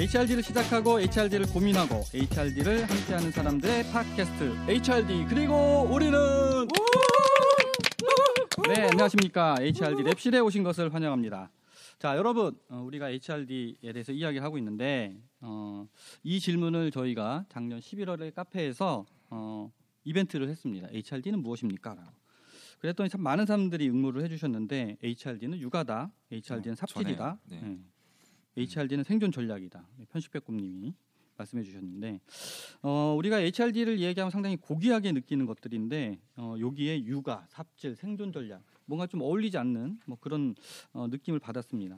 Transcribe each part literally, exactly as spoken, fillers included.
에이치알디를 시작하고 에이치알디를 고민하고 에이치알디를 함께하는 사람들의 팟캐스트 에이치알디 그리고 우리는 네 안녕하십니까 에이치알디 랩실에 오신 것을 환영합니다. 자 여러분 어, 우리가 에이치알디에 대해서 이야기하고 있는데 어, 이 질문을 저희가 작년 십일월에 카페에서 어, 이벤트를 했습니다. 에이치알디는 무엇입니까? 그랬더니 참 많은 사람들이 응모를 해주셨는데 에이치알디는 육아다, 에이치알디는 삽질이다. 네. 네. 에이치알디는 생존 전략이다. 편식백곰님이 말씀해 주셨는데 어, 우리가 에이치알디를 얘기하면 상당히 고귀하게 느끼는 것들인데 어, 여기에 육아, 삽질, 생존 전략 뭔가 좀 어울리지 않는 뭐 그런 어, 느낌을 받았습니다.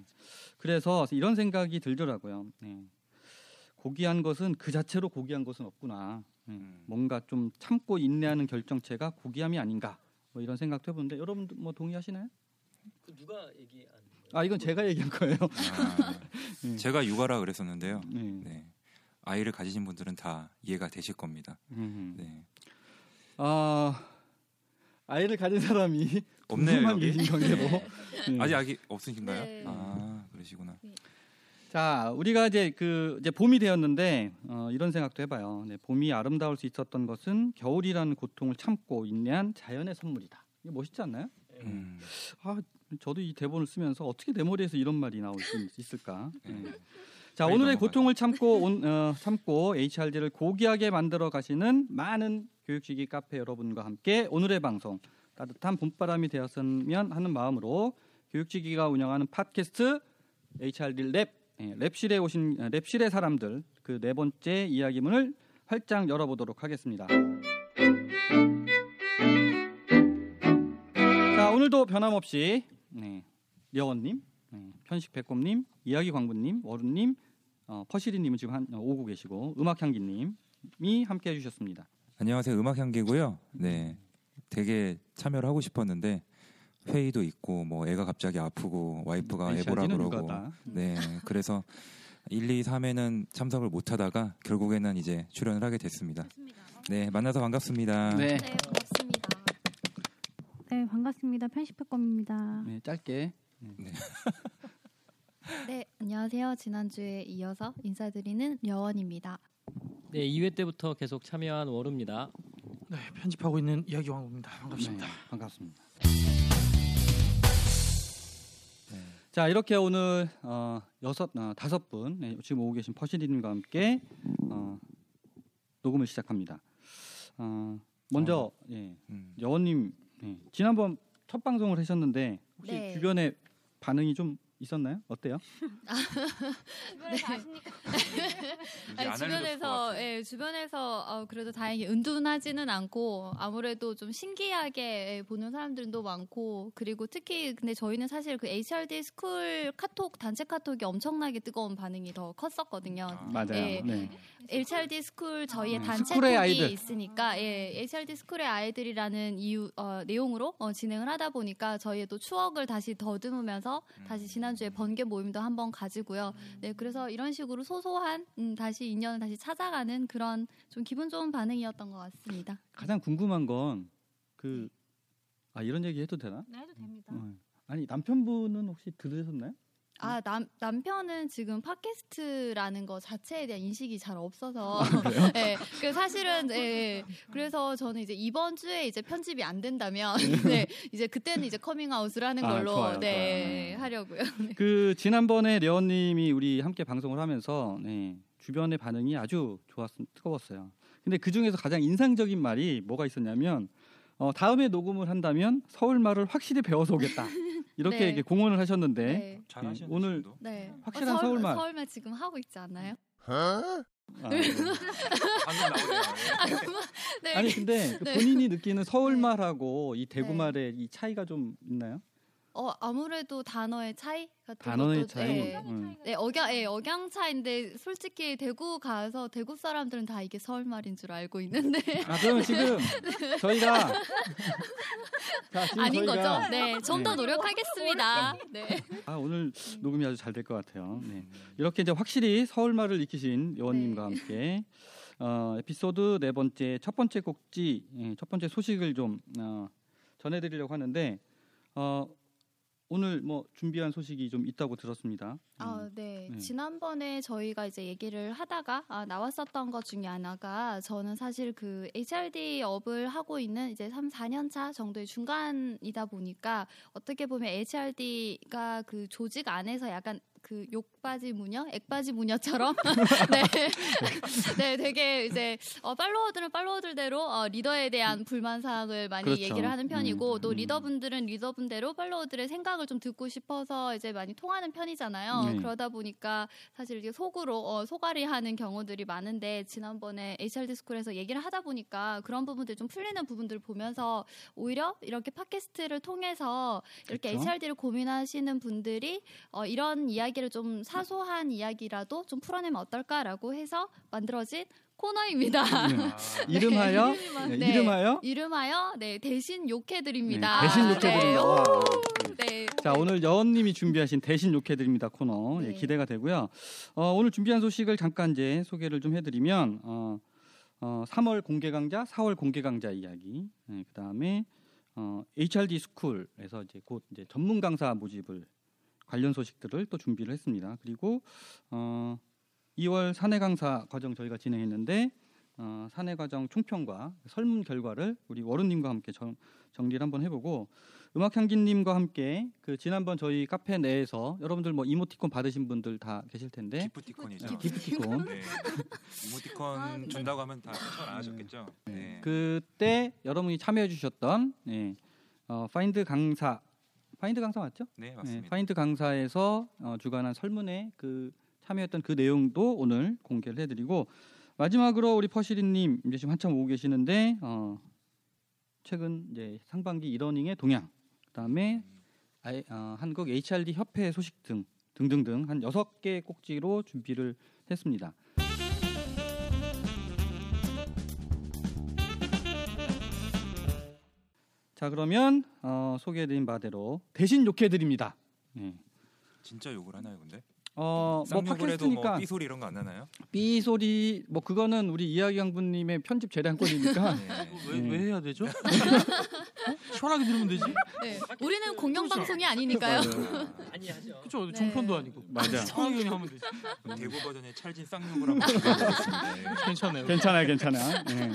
그래서 이런 생각이 들더라고요. 네. 고귀한 것은 그 자체로 고귀한 것은 없구나. 네. 음. 뭔가 좀 참고 인내하는 결정체가 고귀함이 아닌가 뭐 이런 생각도 해보는데 여러분도 뭐 동의하시나요? 그 누가 얘기 안 아 이건 제가 얘기한 거예요. 아, 네. 네. 제가 육아라 그랬었는데요. 네. 네. 아이를 가지신 분들은 다 이해가 되실 겁니다. 음. 네. 아 아이를 가진 사람이 없네요. 계신 관계로 네. 아직 아기 없으신가요? 네. 아 그러시구나. 네. 자 우리가 이제 그 이제 봄이 되었는데 어, 이런 생각도 해봐요. 네, 봄이 아름다울 수 있었던 것은 겨울이라는 고통을 참고 인내한 자연의 선물이다. 이거 멋있지 않나요? 음. 아 저도 이 대본을 쓰면서 어떻게 내 머리에서 이런 말이 나올 수 있을까? 네. 자 오늘의 고통을 참고 온, 어, 참고 에이치알디를 고귀하게 만들어 가시는 많은 교육시기 카페 여러분과 함께 오늘의 방송 따뜻한 봄바람이 되었으면 하는 마음으로 교육시기가 운영하는 팟캐스트 에이치알디 랩 네, 랩실에 오신 랩실의 사람들 그 네 번째 이야기문을 활짝 열어보도록 하겠습니다. 자 오늘도 변함없이 네, 려원님, 네, 편식백곰님, 이야기광부님, 워룬님, 어, 퍼시리님은 지금 한, 어, 오고 계시고 음악향기님이 함께해 주셨습니다. 안녕하세요, 음악향기고요. 네, 되게 참여를 하고 싶었는데 회의도 있고 뭐 애가 갑자기 아프고 와이프가 애보라 그러고, 육아다. 네, 그래서 일, 이, 삼에는 참석을 못하다가 결국에는 이제 출연을 하게 됐습니다. 네, 만나서 반갑습니다. 네. 네. 네 반갑습니다. 편식백곰입니다. 네 짧게. 네. 네 안녕하세요. 지난주에 이어서 인사드리는 여원입니다. 네 이 회 때부터 계속 참여한 월우입니다. 네 편집하고 있는 이야기왕입니다. 반갑습니다. 네, 반갑습니다. 네. 자 이렇게 오늘 어, 여섯 어, 다섯 분 네, 지금 오고 계신 퍼시디님과 함께 어, 녹음을 시작합니다. 어, 먼저 어. 예, 음. 여원님. 네. 지난번 첫 방송을 하셨는데 혹시 네. 주변에 반응이 좀 있었나요? 어때요? 주변에서 네. 아십니까? 아니, 주변에서 예, 주변에서 어, 그래도 다행히 은둔하지는 않고 아무래도 좀 신기하게 보는 사람들도 많고 그리고 특히 근데 저희는 사실 그 에이치알디 스쿨 카톡 단체 카톡이 엄청나게 뜨거운 반응이 더 컸었거든요. 아, 맞아요. 예, 네. 에이치알디 스쿨 저희의 음, 단체 톡이 있으니까 예, 에이치알디 스쿨의 아이들이라는 이유 어, 내용으로 어, 진행을 하다 보니까 저희의 또 추억을 다시 더듬으면서 음. 다시 지난 주에 번개 모임도 한번 가지고요. 네, 그래서 이런 식으로 소소한 음, 다시 인연을 다시 찾아가는 그런 좀 기분 좋은 반응이었던 것 같습니다. 가장 궁금한 건 그 아 이런 얘기 해도 되나? 네, 해도 됩니다. 음, 아니 남편분은 혹시 들으셨나요? 아, 남, 남편은 지금 팟캐스트라는 거 자체에 대한 인식이 잘 없어서. 아, 네, 그 사실은, 네, 그래서 저는 이제 이번 주에 이제 편집이 안 된다면, 네, 이제 그때는 이제 커밍아웃을 하는 걸로, 아, 좋아요, 네, 좋아요. 하려고요. 네. 그, 지난번에 려원님이 우리 함께 방송을 하면서, 네, 주변의 반응이 아주 좋았음, 뜨거웠어요. 근데 그 중에서 가장 인상적인 말이 뭐가 있었냐면, 어, 다음에 녹음을 한다면 서울말을 확실히 배워서 오겠다. 이렇게 네. 이렇게 공헌을 하셨는데 네. 잘하시는 네. 오늘 네. 확실한 어, 서울, 서울말 서울말 지금 하고 있지 않나요? 어? 아, 네. 네. 아니 근데 네. 본인이 느끼는 서울말하고 이 대구말의 네. 이 차이가 좀 있나요? 어 아무래도 단어의 차이 같은 단어의 것도, 차이? 네, 음. 네, 억양, 네, 억양 차이인데 솔직히 대구 가서 대구 사람들은 다 이게 서울말인 줄 알고 있는데 아 그러면 지금 네. 저희가 자, 지금 아닌 저희가, 거죠? 네, 좀 더 네. 노력하겠습니다. 네. 아 오늘 녹음이 아주 잘 될 것 같아요. 네. 이렇게 이제 확실히 서울말을 익히신 여원님과 네. 함께 어, 에피소드 네 번째 첫 번째 곡지 첫 번째 소식을 좀 어, 전해드리려고 하는데 어 오늘 뭐 준비한 소식이 좀 있다고 들었습니다. 아, 네. 네. 지난번에 저희가 이제 얘기를 하다가 아, 나왔었던 것 중에 하나가 저는 사실 그 에이치알디 업을 하고 있는 이제 삼, 사 년 차 정도의 중간이다 보니까 어떻게 보면 에이치알디가 그 조직 안에서 약간 그 욕바지 무녀, 액바지 무녀처럼 네. 네, 되게 이제 어, 팔로워들은 팔로워들대로 어, 리더에 대한 불만 사항을 많이 그렇죠. 얘기를 하는 편이고 음, 또 음. 리더분들은 리더분대로 팔로워들의 생각을 좀 듣고 싶어서 이제 많이 통하는 편이잖아요. 네. 그러다 보니까 사실 이게 속으로 어, 속앓이하는 경우들이 많은데 지난번에 에이치알디 스쿨에서 얘기를 하다 보니까 그런 부분들 좀 풀리는 부분들을 보면서 오히려 이렇게 팟캐스트를 통해서 이렇게 그렇죠? 에이치알디를 고민하시는 분들이 어, 이런 이야기 이야기를 좀 사소한 이야기라도 좀 풀어내면 어떨까라고 해서 만들어진 코너입니다. 네. 이름하여 네. 네. 이름하여 이름하여 네 대신 욕해드립니다. 네. 대신 욕해드립니다. 네. 네. 자 오늘 여원님이 준비하신 대신 욕해드립니다 코너 네. 예, 기대가 되고요. 어, 오늘 준비한 소식을 잠깐 이제 소개를 좀 해드리면 어, 어, 삼월 공개 강좌, 사월 공개 강좌 이야기. 네, 그 다음에 어, 에이치알디 스쿨에서 이제 곧 이제 전문 강사 모집을 관련 소식들을 또 준비를 했습니다. 그리고 어, 이월 사내 강사 과정 저희가 진행했는데 어, 사내 과정 총평과 설문 결과를 우리 워른님과 함께 정, 정리를 한번 해보고 음악향기님과 함께 그 지난번 저희 카페 내에서 여러분들 뭐 이모티콘 받으신 분들 다 계실 텐데 기프티콘이죠. 네, 기프티콘. 네. 이모티콘 아, 네. 준다고 하면 다 추천 안 하셨겠죠. 네. 네. 그때 여러분이 참여해주셨던 네. 어, 파인드 강사 파인드 강사 맞죠? 네, 맞습니다. 네, 파인드 강사에서 어, 주관한 설문에 그 참여했던 그 내용도 오늘 공개를 해드리고 마지막으로 우리 퍼시리님 이제 지금 한참 오고 계시는데 어, 최근 이제 상반기 이러닝의 동향, 그다음에 아이, 어, 한국 에이치알디 협회 소식 등 등등등 한 여섯 개 꼭지로 준비를 했습니다. 자 그러면 어, 소개해드린 바대로 대신 욕해드립니다. 네. 진짜 욕을 하나요, 근데? 어, 뭐 팟캐스트니까 삐 소리 이런 거 안 하나요? 삐 소리 뭐 그거는 우리 이야기 양부님의 편집 재량권이니까. 네. 네. 왜, 왜 해야 되죠? 시원하게 들으면 되지. 네. 우리는 공영 방송이 아니니까요. 아니 하죠. 그렇죠. 종편도 아니고. 맞아. 시원하게 하면 되지. 대구 버전의 찰진 쌍욕으로 하겠습니다. 괜찮아요. 괜찮아요, 괜찮아. 네.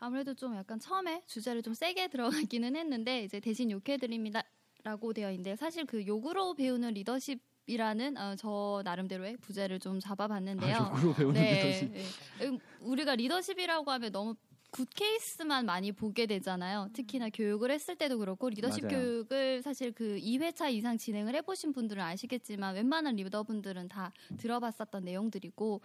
아무래도 좀 약간 처음에 주제를 좀 세게 들어가기는 했는데 이제 대신 욕해드립니다라고 되어 있는데 사실 그 욕으로 배우는 리더십 이라는 어, 저 나름대로의 부제를 좀 잡아봤는데요. 아, 욕으로 배우는 리더십. 네, 네. 우리가 리더십이라고 하면 너무 굿 케이스만 많이 보게 되잖아요. 특히나 교육을 했을 때도 그렇고 리더십 맞아요. 교육을 사실 그 이 회차 이상 진행을 해보신 분들은 아시겠지만 웬만한 리더분들은 다 들어봤었던 내용들이고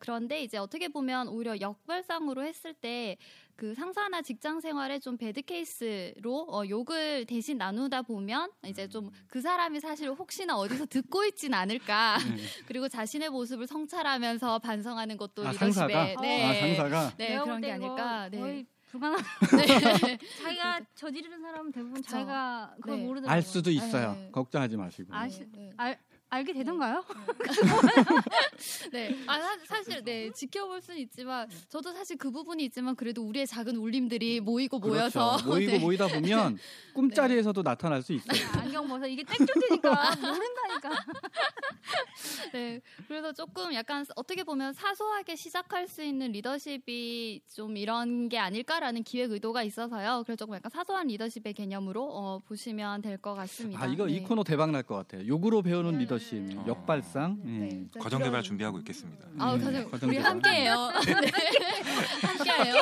그런데 이제 어떻게 보면 오히려 역발상으로 했을 때 그 상사나 직장 생활에 좀 배드 케이스로 어, 욕을 대신 나누다 보면 이제 좀 그 사람이 사실 혹시나 어디서 듣고 있진 않을까 네. 그리고 자신의 모습을 성찰하면서 반성하는 것도 아, 리더십에 상사가? 네, 아, 상사가? 네 그런 게 아닐까 네. 불가능. 네. 자기가 저지르는 사람은 대부분 그쵸. 자기가 그걸 네. 모르더라고요. 알 수도 있어요. 네. 걱정하지 마시고. 아시, 네. 알 알게 되던가요? 네. 아 사실 네 지켜볼 수는 있지만 저도 사실 그 부분이 있지만 그래도 우리의 작은 울림들이 모이고 그렇죠. 모여서 모이고 네. 모이다 보면 꿈자리에서도 네. 나타날 수 있어요. 안경 벗어 이게 땡볕이니까 모른다니까. 네. 그래서 조금 약간 어떻게 보면 사소하게 시작할 수 있는 리더십이 좀 이런 게 아닐까라는 기획 의도가 있어서요. 그래서 조금 약간 사소한 리더십의 개념으로 어, 보시면 될 것 같습니다. 아 이거 네. 이 코너 대박 날 것 같아요. 욕으로 배우는 리더. 어. 역발상 네, 네. 과정 개발 준비하고 있겠습니다. 아, 네. 과정 우리 함께해요. 네. 함께해요.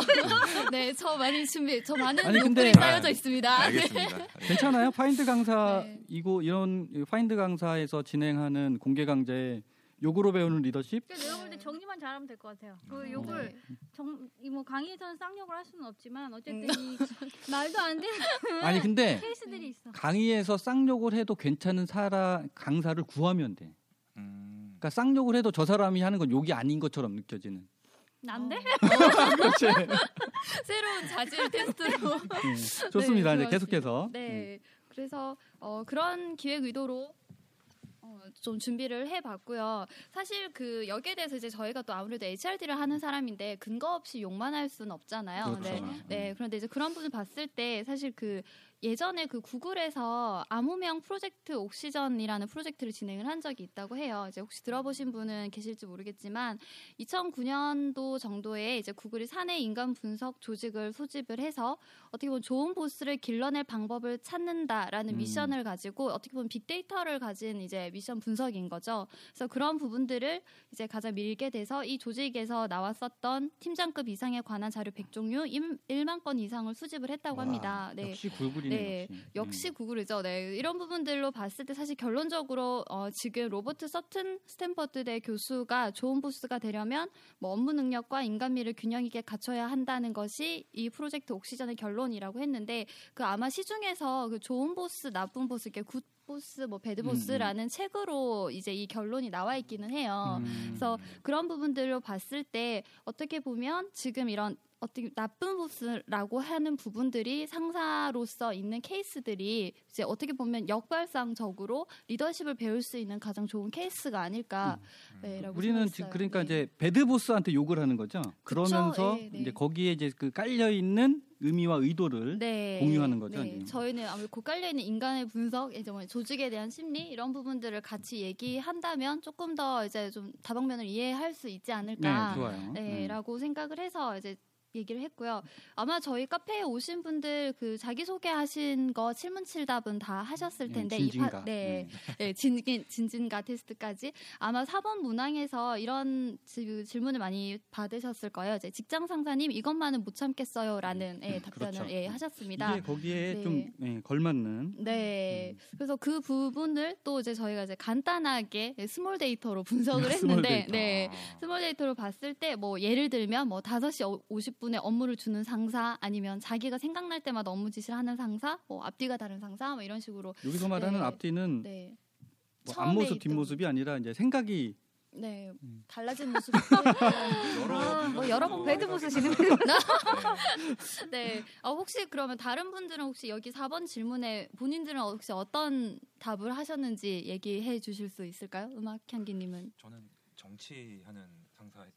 네, 저 많이 준비, 저 많은 욕들이 쌓여져 있습니다. 알겠습니다. 네. 괜찮아요. 파인드 강사 네. 이거 이런 파인드 강사에서 진행하는 공개 강좌에 욕으로 배우는 리더십. 그러니까 내가 볼 때 정리만 잘하면 될 것 같아요. 그 욕을 네. 정, 뭐 강의에서는 쌍욕을 할 수는 없지만 어쨌든 이 말도 안 되는 아니 근데 케이스들이 있어. 강의에서 쌍욕을 해도 괜찮은 사람 강사를 구하면 돼. 음. 그러니까 쌍욕을 해도 저 사람이 하는 건 욕이 아닌 것처럼 느껴지는. 난데? 그렇지. 새로운 자질 테스트로. 네, 좋습니다. 네, 이제 계속해서. 네. 음. 그래서 어, 그런 기획 의도로 어, 좀 준비를 해봤고요. 사실 그 여기에 대해서 이제 저희가 또 아무래도 에이치알디를 하는 사람인데 근거 없이 욕만 할 수는 없잖아요. 그렇죠. 네. 음. 네. 그런데 이제 그런 분을 봤을 때 사실 그 예전에 그 구글에서 암호명 프로젝트 옥시전이라는 프로젝트를 진행을 한 적이 있다고 해요. 이제 혹시 들어보신 분은 계실지 모르겠지만 이천구 년도 정도에 이제 구글이 사내 인간 분석 조직을 소집을 해서 어떻게 보면 좋은 보스를 길러낼 방법을 찾는다라는 음. 미션을 가지고 어떻게 보면 빅데이터를 가진 이제 미션 분석인 거죠. 그래서 그런 부분들을 이제 가장 밀게 돼서 이 조직에서 나왔었던 팀장급 이상에 관한 자료 백 종류 만 건 이상을 수집을 했다고 와, 합니다. 네. 역시 구글이 네, 역시, 역시 음. 구글이죠. 네, 이런 부분들로 봤을 때 사실 결론적으로 어, 지금 로버트 서튼 스탠퍼드대 교수가 좋은 보스가 되려면 뭐 업무 능력과 인간미를 균형 있게 갖춰야 한다는 것이 이 프로젝트 옥시전의 결론이라고 했는데 그 아마 시중에서 그 좋은 보스, 나쁜 보스 이렇게 굿 보스, 뭐 배드 보스라는 음. 책으로 이제 이 결론이 나와 있기는 해요. 음. 그래서 그런 부분들로 봤을 때 어떻게 보면 지금 이런 어떻게 나쁜 보스라고 하는 부분들이 상사로서 있는 케이스들이 이제 어떻게 보면 역발상적으로 리더십을 배울 수 있는 가장 좋은 케이스가 아닐까. 음. 네, 라고 우리는 지금 그러니까 네. 이제 배드 보스한테 욕을 하는 거죠. 그러면서 네, 네. 이제 거기에 이제 그 깔려 있는 의미와 의도를 네. 공유하는 거죠. 네. 저희는 아무래도 깔려 있는 인간의 분석, 조직에 대한 심리 이런 부분들을 같이 얘기한다면 조금 더 이제 좀 다방면을 이해할 수 있지 않을까라고 네, 네, 네. 생각을 해서 이제. 얘기를 했고요. 아마 저희 카페에 오신 분들 그 자기소개하신 거 칠문칠답은 다 하셨을 텐데 네, 진진가. 이 파, 네, 네. 네, 진, 진진가 테스트까지 아마 사 번 문항에서 이런 지, 질문을 많이 받으셨을 거예요. 이제 직장 상사님 이것만은 못 참겠어요 라는 네, 네, 답변을 그렇죠. 예, 하셨습니다. 거기에 네. 좀 네, 걸맞는 네. 음. 그래서 그 부분을 또 이제 저희가 이제 간단하게 스몰 데이터로 분석을 했는데 스몰 데이터. 네, 스몰 데이터로 봤을 때 뭐 예를 들면 뭐 다섯 시 오십 분 분의 업무를 주는 상사 아니면 자기가 생각날 때마다 업무 지시를 하는 상사, 뭐 앞뒤가 다른 상사, 뭐 이런 식으로 여기서 말하는 네. 앞뒤는 네. 뭐 앞모습 뒷모습이 아니라 이제 생각이 네 음. 달라진 모습 여러 아, 뭐 여러 번 배드 보스시는 네 어, 혹시 그러면 다른 분들은 혹시 여기 사 번 질문에 본인들은 혹시 어떤 답을 하셨는지 얘기해 주실 수 있을까요? 음악 향기님은 저는 정치하는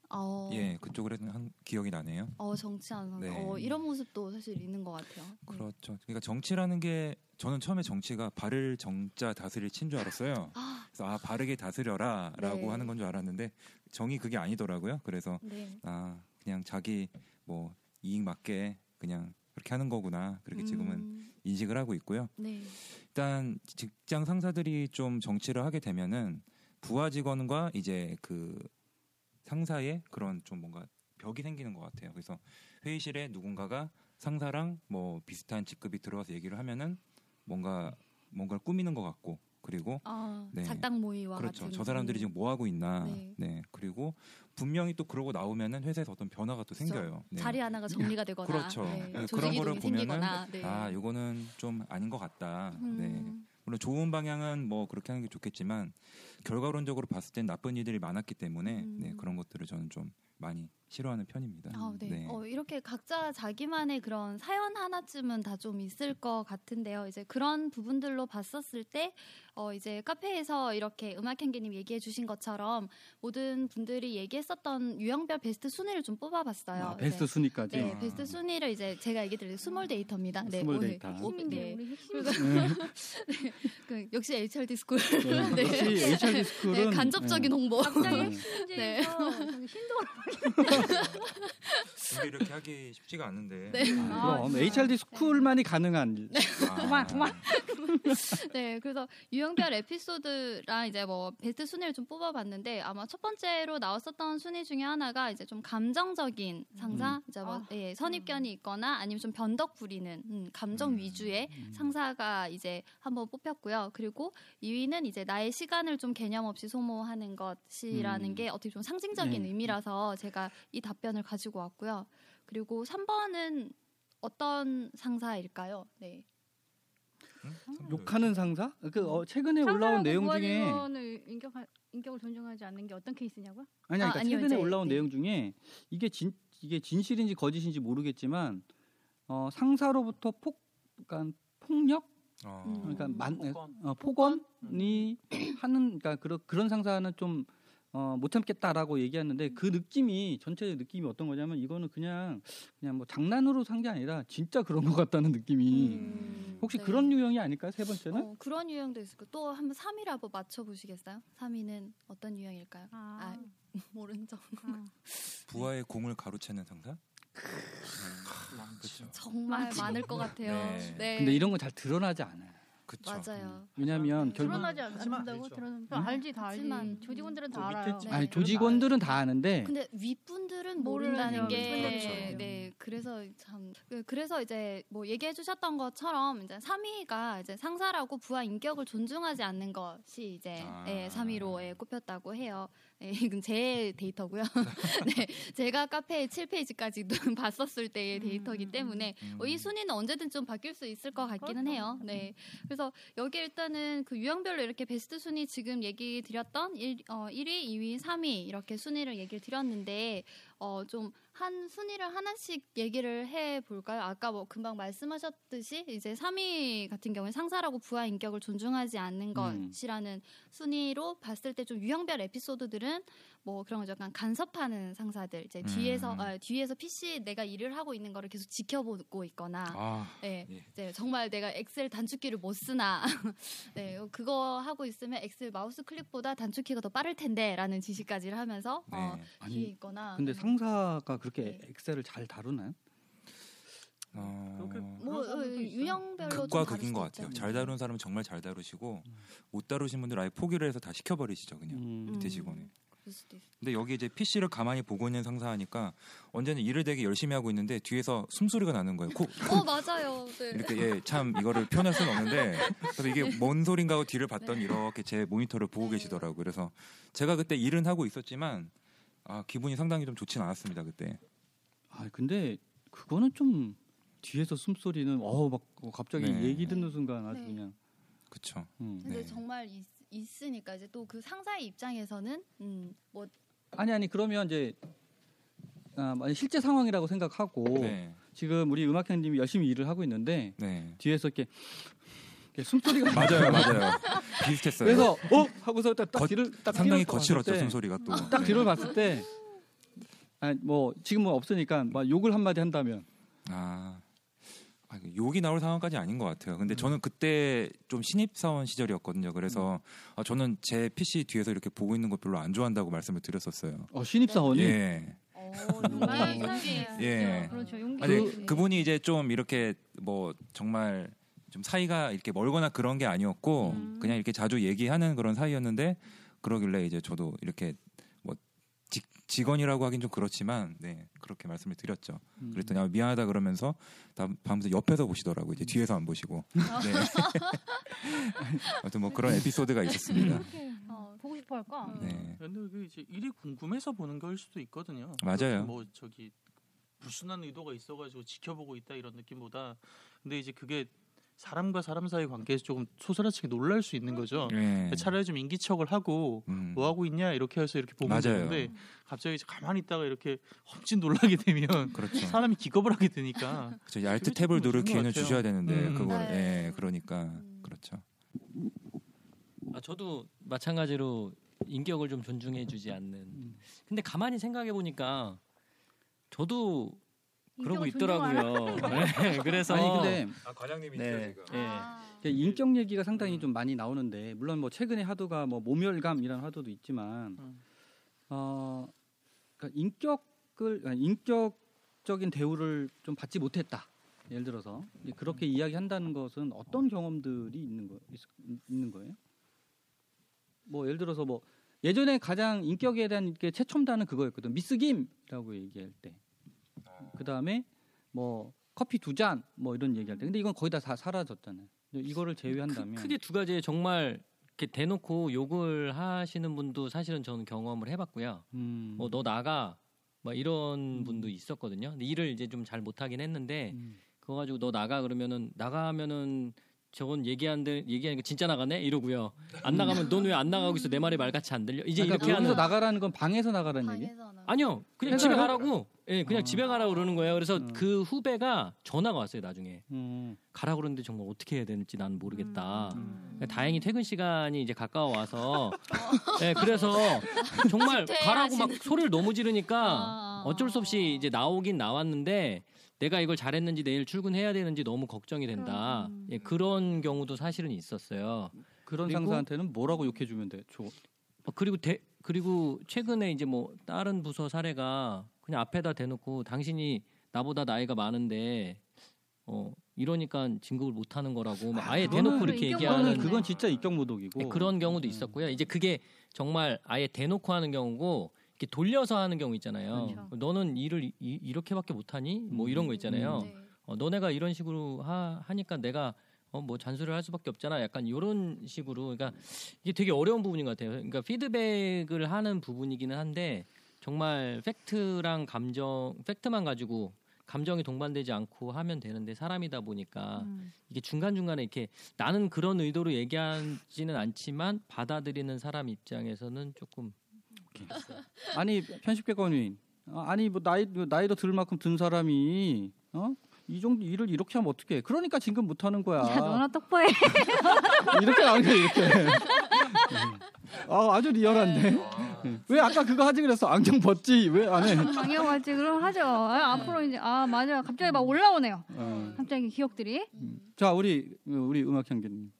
어... 예, 그쪽으로 한 기억이 나네요. 어, 정치하는 네. 어, 이런 모습도 사실 있는 것 같아요. 그렇죠. 그러니까 정치라는 게 저는 처음에 정치가 바를 정자 다스릴 친 줄 알았어요. 그래서 아 바르게 다스려라라고 네. 하는 건 줄 알았는데 정이 그게 아니더라고요. 그래서 네. 아 그냥 자기 뭐 이익 맞게 그냥 그렇게 하는 거구나. 그렇게 지금은 음... 인식을 하고 있고요. 네. 일단 직장 상사들이 좀 정치를 하게 되면은 부하 직원과 이제 그 상사의 그런 좀 뭔가 벽이 생기는 것 같아요. 그래서 회의실에 누군가가 상사랑 뭐 비슷한 직급이 들어와서 얘기를 하면은 뭔가 뭔가를 꾸미는 것 같고 그리고 아, 네. 작당 모의와 그렇죠. 같은 저 사람들이 지금 뭐 하고 있나. 네. 네. 그리고 분명히 또 그러고 나오면은 회사에서 어떤 변화가 또 그렇죠. 생겨요. 네. 자리 하나가 정리가 되거나 그렇죠. 네. 네. 그런 거를 보면은 네. 아 이거는 좀 아닌 것 같다. 음. 네. 물론 좋은 방향은 뭐 그렇게 하는 게 좋겠지만 결과론적으로 봤을 땐 나쁜 일들이 많았기 때문에 음. 네, 그런 것들을 저는 좀 많이 싫어하는 편입니다. 아, 네. 네. 어, 이렇게 각자 자기만의 그런 사연 하나쯤은 다 좀 있을 것 같은데요. 이제 그런 부분들로 봤었을 때 어, 이제 카페에서 이렇게 음악향기님 얘기해 주신 것처럼 모든 분들이 얘기했었던 유형별 베스트 순위를 좀 뽑아봤어요. 아, 베스트 네. 순위까지. 네, 아. 베스트 순위를 이제 제가 얘기 드릴 스몰 데이터입니다. 네, 스몰 데이터. 네. 네. 그, 역시 에이치알디 스쿨. 네. 네. 역시 에이치알디 스쿨은 네, 간접적인 네. 홍보. 굉장히 핵심적이고 힘들어. 근데 이렇게 하기 쉽지가 않은데. 네. 아, 그럼 아, 에이치알디 스쿨만이 네. 가능한. 네. 그만 그만. 네, 그래서 유형별 에피소드랑 이제 뭐 베스트 순위를 좀 뽑아봤는데 아마 첫 번째로 나왔었던 순위 중에 하나가 이제 좀 감정적인 상사, 음. 이제 뭐 아. 예, 선입견이 있거나 아니면 좀 변덕 부리는 음, 감정 음. 위주의 음. 상사가 이제 한번 뽑혔고요. 그리고 이 위는 이제 나의 시간을 좀 개념 없이 소모하는 것이라는 음. 게 어떻게 좀 상징적인 네. 의미라서 제가 이 답변을 가지고 왔고요. 그리고 삼 번은 어떤 상사일까요? 네. 음? 욕하는 상사? 그 어, 최근에 올라온 내용 중에 인격 인격을 존중하지 않는 게 어떤 케이스냐고요? 아니, 그러니까 아, 아니요, 최근에 이제, 올라온 네. 내용 중에 이게 진 이게 진실인지 거짓인지 모르겠지만 어, 상사로부터 폭 그러니까 폭력, 아. 그러니까 만, 폭언. 어, 폭언이 음. 하는 그러니까 그런 그런 상사는 좀 어, 못 참겠다라고 얘기했는데 그 느낌이 전체 느낌이 어떤 거냐면 이거는 그냥 그냥 뭐 장난으로 산 게 아니라 진짜 그런 것 같다는 느낌이 음, 혹시 네. 그런 유형이 아닐까요? 세 번째는? 어, 그런 유형도 있을 거예요. 또 한번 삼 위를 한번 맞춰보시겠어요? 삼 위는 어떤 유형일까요? 아, 아 모른 척 아. 부하의 공을 가로채는 상사? 그렇죠. 정말 많을 것 같아요. 네. 네. 근데 이런 건 잘 드러나지 않아요. 그쵸. 맞아요. 왜냐하면 결국 드러나지 않는다고 드러나는 알지 다 알지만 조직원들은 다 알아요. 네. 아니 조직원들은 다 아는데. 근데 윗분들은 모른다는 게 네 그래서 참 그래서 이제 뭐 얘기해주셨던 것처럼 이제 삼 위가 이제 상사라고 부하 인격을 존중하지 않는 것이 이제 아. 네, 삼 위로 예, 꼽혔다고 해요. 네, 이건 제 데이터고요. 네, 제가 카페 칠 페이지까지도 봤었을 때의 데이터이기 때문에 음. 이 순위는 언제든 좀 바뀔 수 있을 것 같기는 그렇구나. 해요. 네, 그래서 여기 일단은 그 유형별로 이렇게 베스트 순위 지금 얘기 드렸던 일, 어, 일 위, 이 위, 삼 위 이렇게 순위를 얘기를 드렸는데 어, 좀 한 순위를 하나씩 얘기를 해볼까요? 아까 뭐 금방 말씀하셨듯이 이제 삼 위 같은 경우에 상사라고 부하 인격을 존중하지 않는 것이라는 음. 순위로 봤을 때 좀 유형별 에피소드들은 뭐 그런 거죠. 약간 간섭하는 상사들 이제 음. 뒤에서 아, 뒤에서 피씨 내가 일을 하고 있는 거를 계속 지켜보고 있거나, 아, 네, 예. 이제 정말 내가 엑셀 단축키를 못 쓰나, 네 그거 하고 있으면 엑셀 마우스 클릭보다 단축키가 더 빠를 텐데라는 지시까지를 하면서 네. 어, 뒤에 있거나. 근데 상사가 그렇게 네. 엑셀을 잘 다루나요? 어... 뭐 유형별로 극과 극인 것 같아요. 잘 다루는 사람은 정말 잘 다루시고 음. 못 다루신 분들 아예 포기를 해서 다 시켜버리시죠 그냥 음. 밑에 직원에. 근데 여기 이제 피씨를 가만히 보고 있는 상사하니까 언제는 일을 되게 열심히 하고 있는데 뒤에서 숨소리가 나는 거예요. 콕. 어 맞아요. 네. 이렇게 예, 참 이거를 표현할 수는 없는데 그래서 이게 네. 뭔 소린가 하고 뒤를 봤더니 네. 이렇게 제 모니터를 보고 네. 계시더라고요. 그래서 제가 그때 일은 하고 있었지만 아 기분이 상당히 좀 좋진 않았습니다 그때. 아 근데 그거는 좀 뒤에서 숨소리는 어우 막 갑자기 네. 얘기 듣는 순간 아주 네. 그냥 그렇죠. 음. 근데 네. 정말 있, 있으니까 이제 또 그 상사의 입장에서는 음, 뭐 아니 아니 그러면 이제 아, 실제 상황이라고 생각하고 네. 지금 우리 음악형님이 열심히 일을 하고 있는데 네. 뒤에서 이렇게, 이렇게 숨소리가 맞아요 맞아요 비슷했어요. 그래서 어 하고서 딱, 딱 거, 뒤를 딱 상당히 거칠었죠 숨소리가 또 딱 뒤를 봤을 때 아 뭐 지금 뭐 없으니까 막 욕을 한 마디 한다면 아. 아, 욕이 나올 상황까지 아닌 것 같아요. 근데 음. 저는 그때 좀 신입사원 시절이었거든요. 그래서 음. 저는 제 피씨 뒤에서 이렇게 보고 있는 거 별로 안 좋아한다고 말씀을 드렸었어요. 어, 신입사원이? 예. 용기예요. 예. 그렇죠. 용기. 아니, 그분이 이제 좀 이렇게 뭐 정말 좀 사이가 이렇게 멀거나 그런 게 아니었고 음. 그냥 이렇게 자주 얘기하는 그런 사이였는데 그러길래 이제 저도 이렇게 뭐 직, 직원이라고 하긴 좀 그렇지만 네 그렇게 말씀을 드렸죠. 음. 그랬더니 아, 미안하다 그러면서 다음 밤새 옆에서 보시더라고요. 이제 뒤에서 안 보시고. 네. 아무튼 뭐 그런 에피소드가 있었습니다. 어, 보고 싶어할까? 네. 근데 그게 이제 일이 궁금해서 보는 걸 수도 있거든요. 맞아요. 뭐 저기 불순한 의도가 있어가지고 지켜보고 있다 이런 느낌보다 근데 이제 그게 사람과 사람 사이 관계에서 조금 소스라치게 놀랄 수 있는 거죠. 네. 차라리 좀 인기척을 하고 음. 뭐 하고 있냐 이렇게 해서 이렇게 보면 맞아요. 되는데 갑자기 가만히 있다가 이렇게 험진 놀라게 되면 그렇죠. 사람이 기겁을 하게 되니까. 그렇죠. 알트 탭을 누를 기회는 주셔야 되는데 음. 그걸 네. 예, 그러니까 그렇죠. 아 저도 마찬가지로 인격을 좀 존중해주지 않는. 근데 가만히 생각해 보니까 저도. 그러고 있더라고요. 네, 그래서 아니 근데 아, 과장님이죠 네, 지금. 네. 아~ 인격 얘기가 상당히 음. 좀 많이 나오는데 물론 뭐 최근에 화두가 뭐 모멸감이라는 화두도 있지만 음. 어, 그러니까 인격을 인격적인 대우를 좀 받지 못했다. 예를 들어서 그렇게 이야기한다는 것은 어떤 경험들이 있는 거 있는 거예요? 뭐 예를 들어서 뭐 예전에 가장 인격에 대한 이렇게 최첨단은 그거였거든. 미스 김이라고 얘기할 때. 그 다음에 뭐 커피 두 잔 뭐 이런 얘기할 때. 근데 이건 거의 다, 다 사라졌잖아요. 이거를 제외한다면 크, 크게 두 가지 정말 이렇게 대놓고 욕을 하시는 분도 사실은 저는 경험을 해봤고요. 음. 뭐 너 나가 막 이런 음. 분도 있었거든요. 근데 일을 이제 좀 잘 못하긴 했는데 음. 그거 가지고 너 나가 그러면은 나가면은 저건 얘기하는데 얘기하니까 진짜 나가네 이러고요. 안 나가면 넌 왜 안 나가고 있어? 내 말이 말같이 안 들려. 이제 그러니까 이렇게 하는. 나가라는 건 방에서 나가라는 방에서 얘기? 나가. 아니요, 그냥 회사를? 집에 가라고. 예, 네, 그냥 아. 집에 가라고 그러는 거예요. 그래서 음. 그 후배가 전화가 왔어요. 나중에 음. 가라고 그러는데 정말 어떻게 해야 되는지 난 모르겠다. 음. 음. 다행히 퇴근 시간이 이제 가까워 와서. 네, 그래서 정말 가라고 막 소리를 너무 지르니까 어쩔 수 없이 이제 나오긴 나왔는데. 내가 이걸 잘했는지 내일 출근해야 되는지 너무 걱정이 된다. 음. 예, 그런 경우도 사실은 있었어요. 그런 그리고, 상사한테는 뭐라고 욕해주면 돼? 저... 어, 그리고 대, 그리고 최근에 이제 뭐 다른 부서 사례가 그냥 앞에다 대놓고 당신이 나보다 나이가 많은데 어 이러니까 진급을 못하는 거라고 막 아예 아, 대놓고 이렇게 얘기하는 그건 진짜 인격 모독이고 예, 그런 경우도 있었고요. 이제 그게 정말 아예 대놓고 하는 경우고. 이렇게 돌려서 하는 경우 있잖아요. 그렇죠. 너는 일을 이, 이렇게밖에 못하니? 뭐 이런 거 있잖아요. 네. 어, 너네가 이런 식으로 하, 하니까 내가 어, 뭐 잔소리를 할 수밖에 없잖아. 약간 이런 식으로. 그러니까 이게 되게 어려운 부분인 것 같아요. 그러니까 피드백을 하는 부분이기는 한데 정말 팩트랑 감정, 팩트만 가지고 감정이 동반되지 않고 하면 되는데 사람이다 보니까 음. 이게 중간중간에 이렇게 나는 그런 의도로 얘기하지는 않지만 받아들이는 사람 입장에서는 조금 아니 편집객관인 아니 뭐 나이 나이도 들 만큼 든 사람이 어? 이 정도 일을 이렇게 하면 어떻게 해? 그러니까 지금 못 하는 거야. 야, 너나 똑바해. 이렇게 나오는 거야 이렇게. 아 아주 리얼한데. 왜 아까 그거 하지 그랬어? 안경 벗지 왜 안 해? 안경 벗지 그럼 하죠. 아, 앞으로 이제 아 맞아 갑자기 막 올라오네요. 어. 갑자기 기억들이. 음. 자 우리 우리 음악향기님.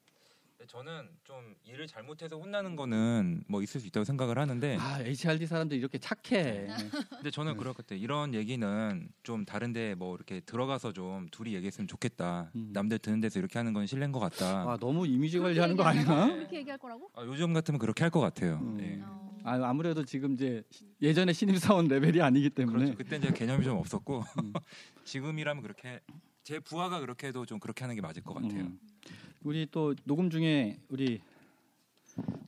저는 좀 일을 잘못해서 혼나는 거는 뭐 있을 수 있다고 생각을 하는데 아 에이치알디 사람들 이렇게 착해. 근데 저는 네. 그렇겠대. 이런 얘기는 좀 다른데 뭐 이렇게 들어가서 좀 둘이 얘기했으면 좋겠다. 음. 남들 듣는 데서 이렇게 하는 건 실례인 것 같다. 아 너무 이미지 관리하는 거 아니야? 그렇게 얘기할 거라고? 아, 요즘 같으면 그렇게 할 것 같아요. 음. 네. 아 아무래도 지금 이제 예전에 신입사원 레벨이 아니기 때문에 그렇죠. 그때 이제 개념이 좀 없었고 음. 지금이라면 그렇게 제 부하가 그렇게 해도 좀 그렇게 하는 게 맞을 것 같아요. 음. 우리 또 녹음 중에 우리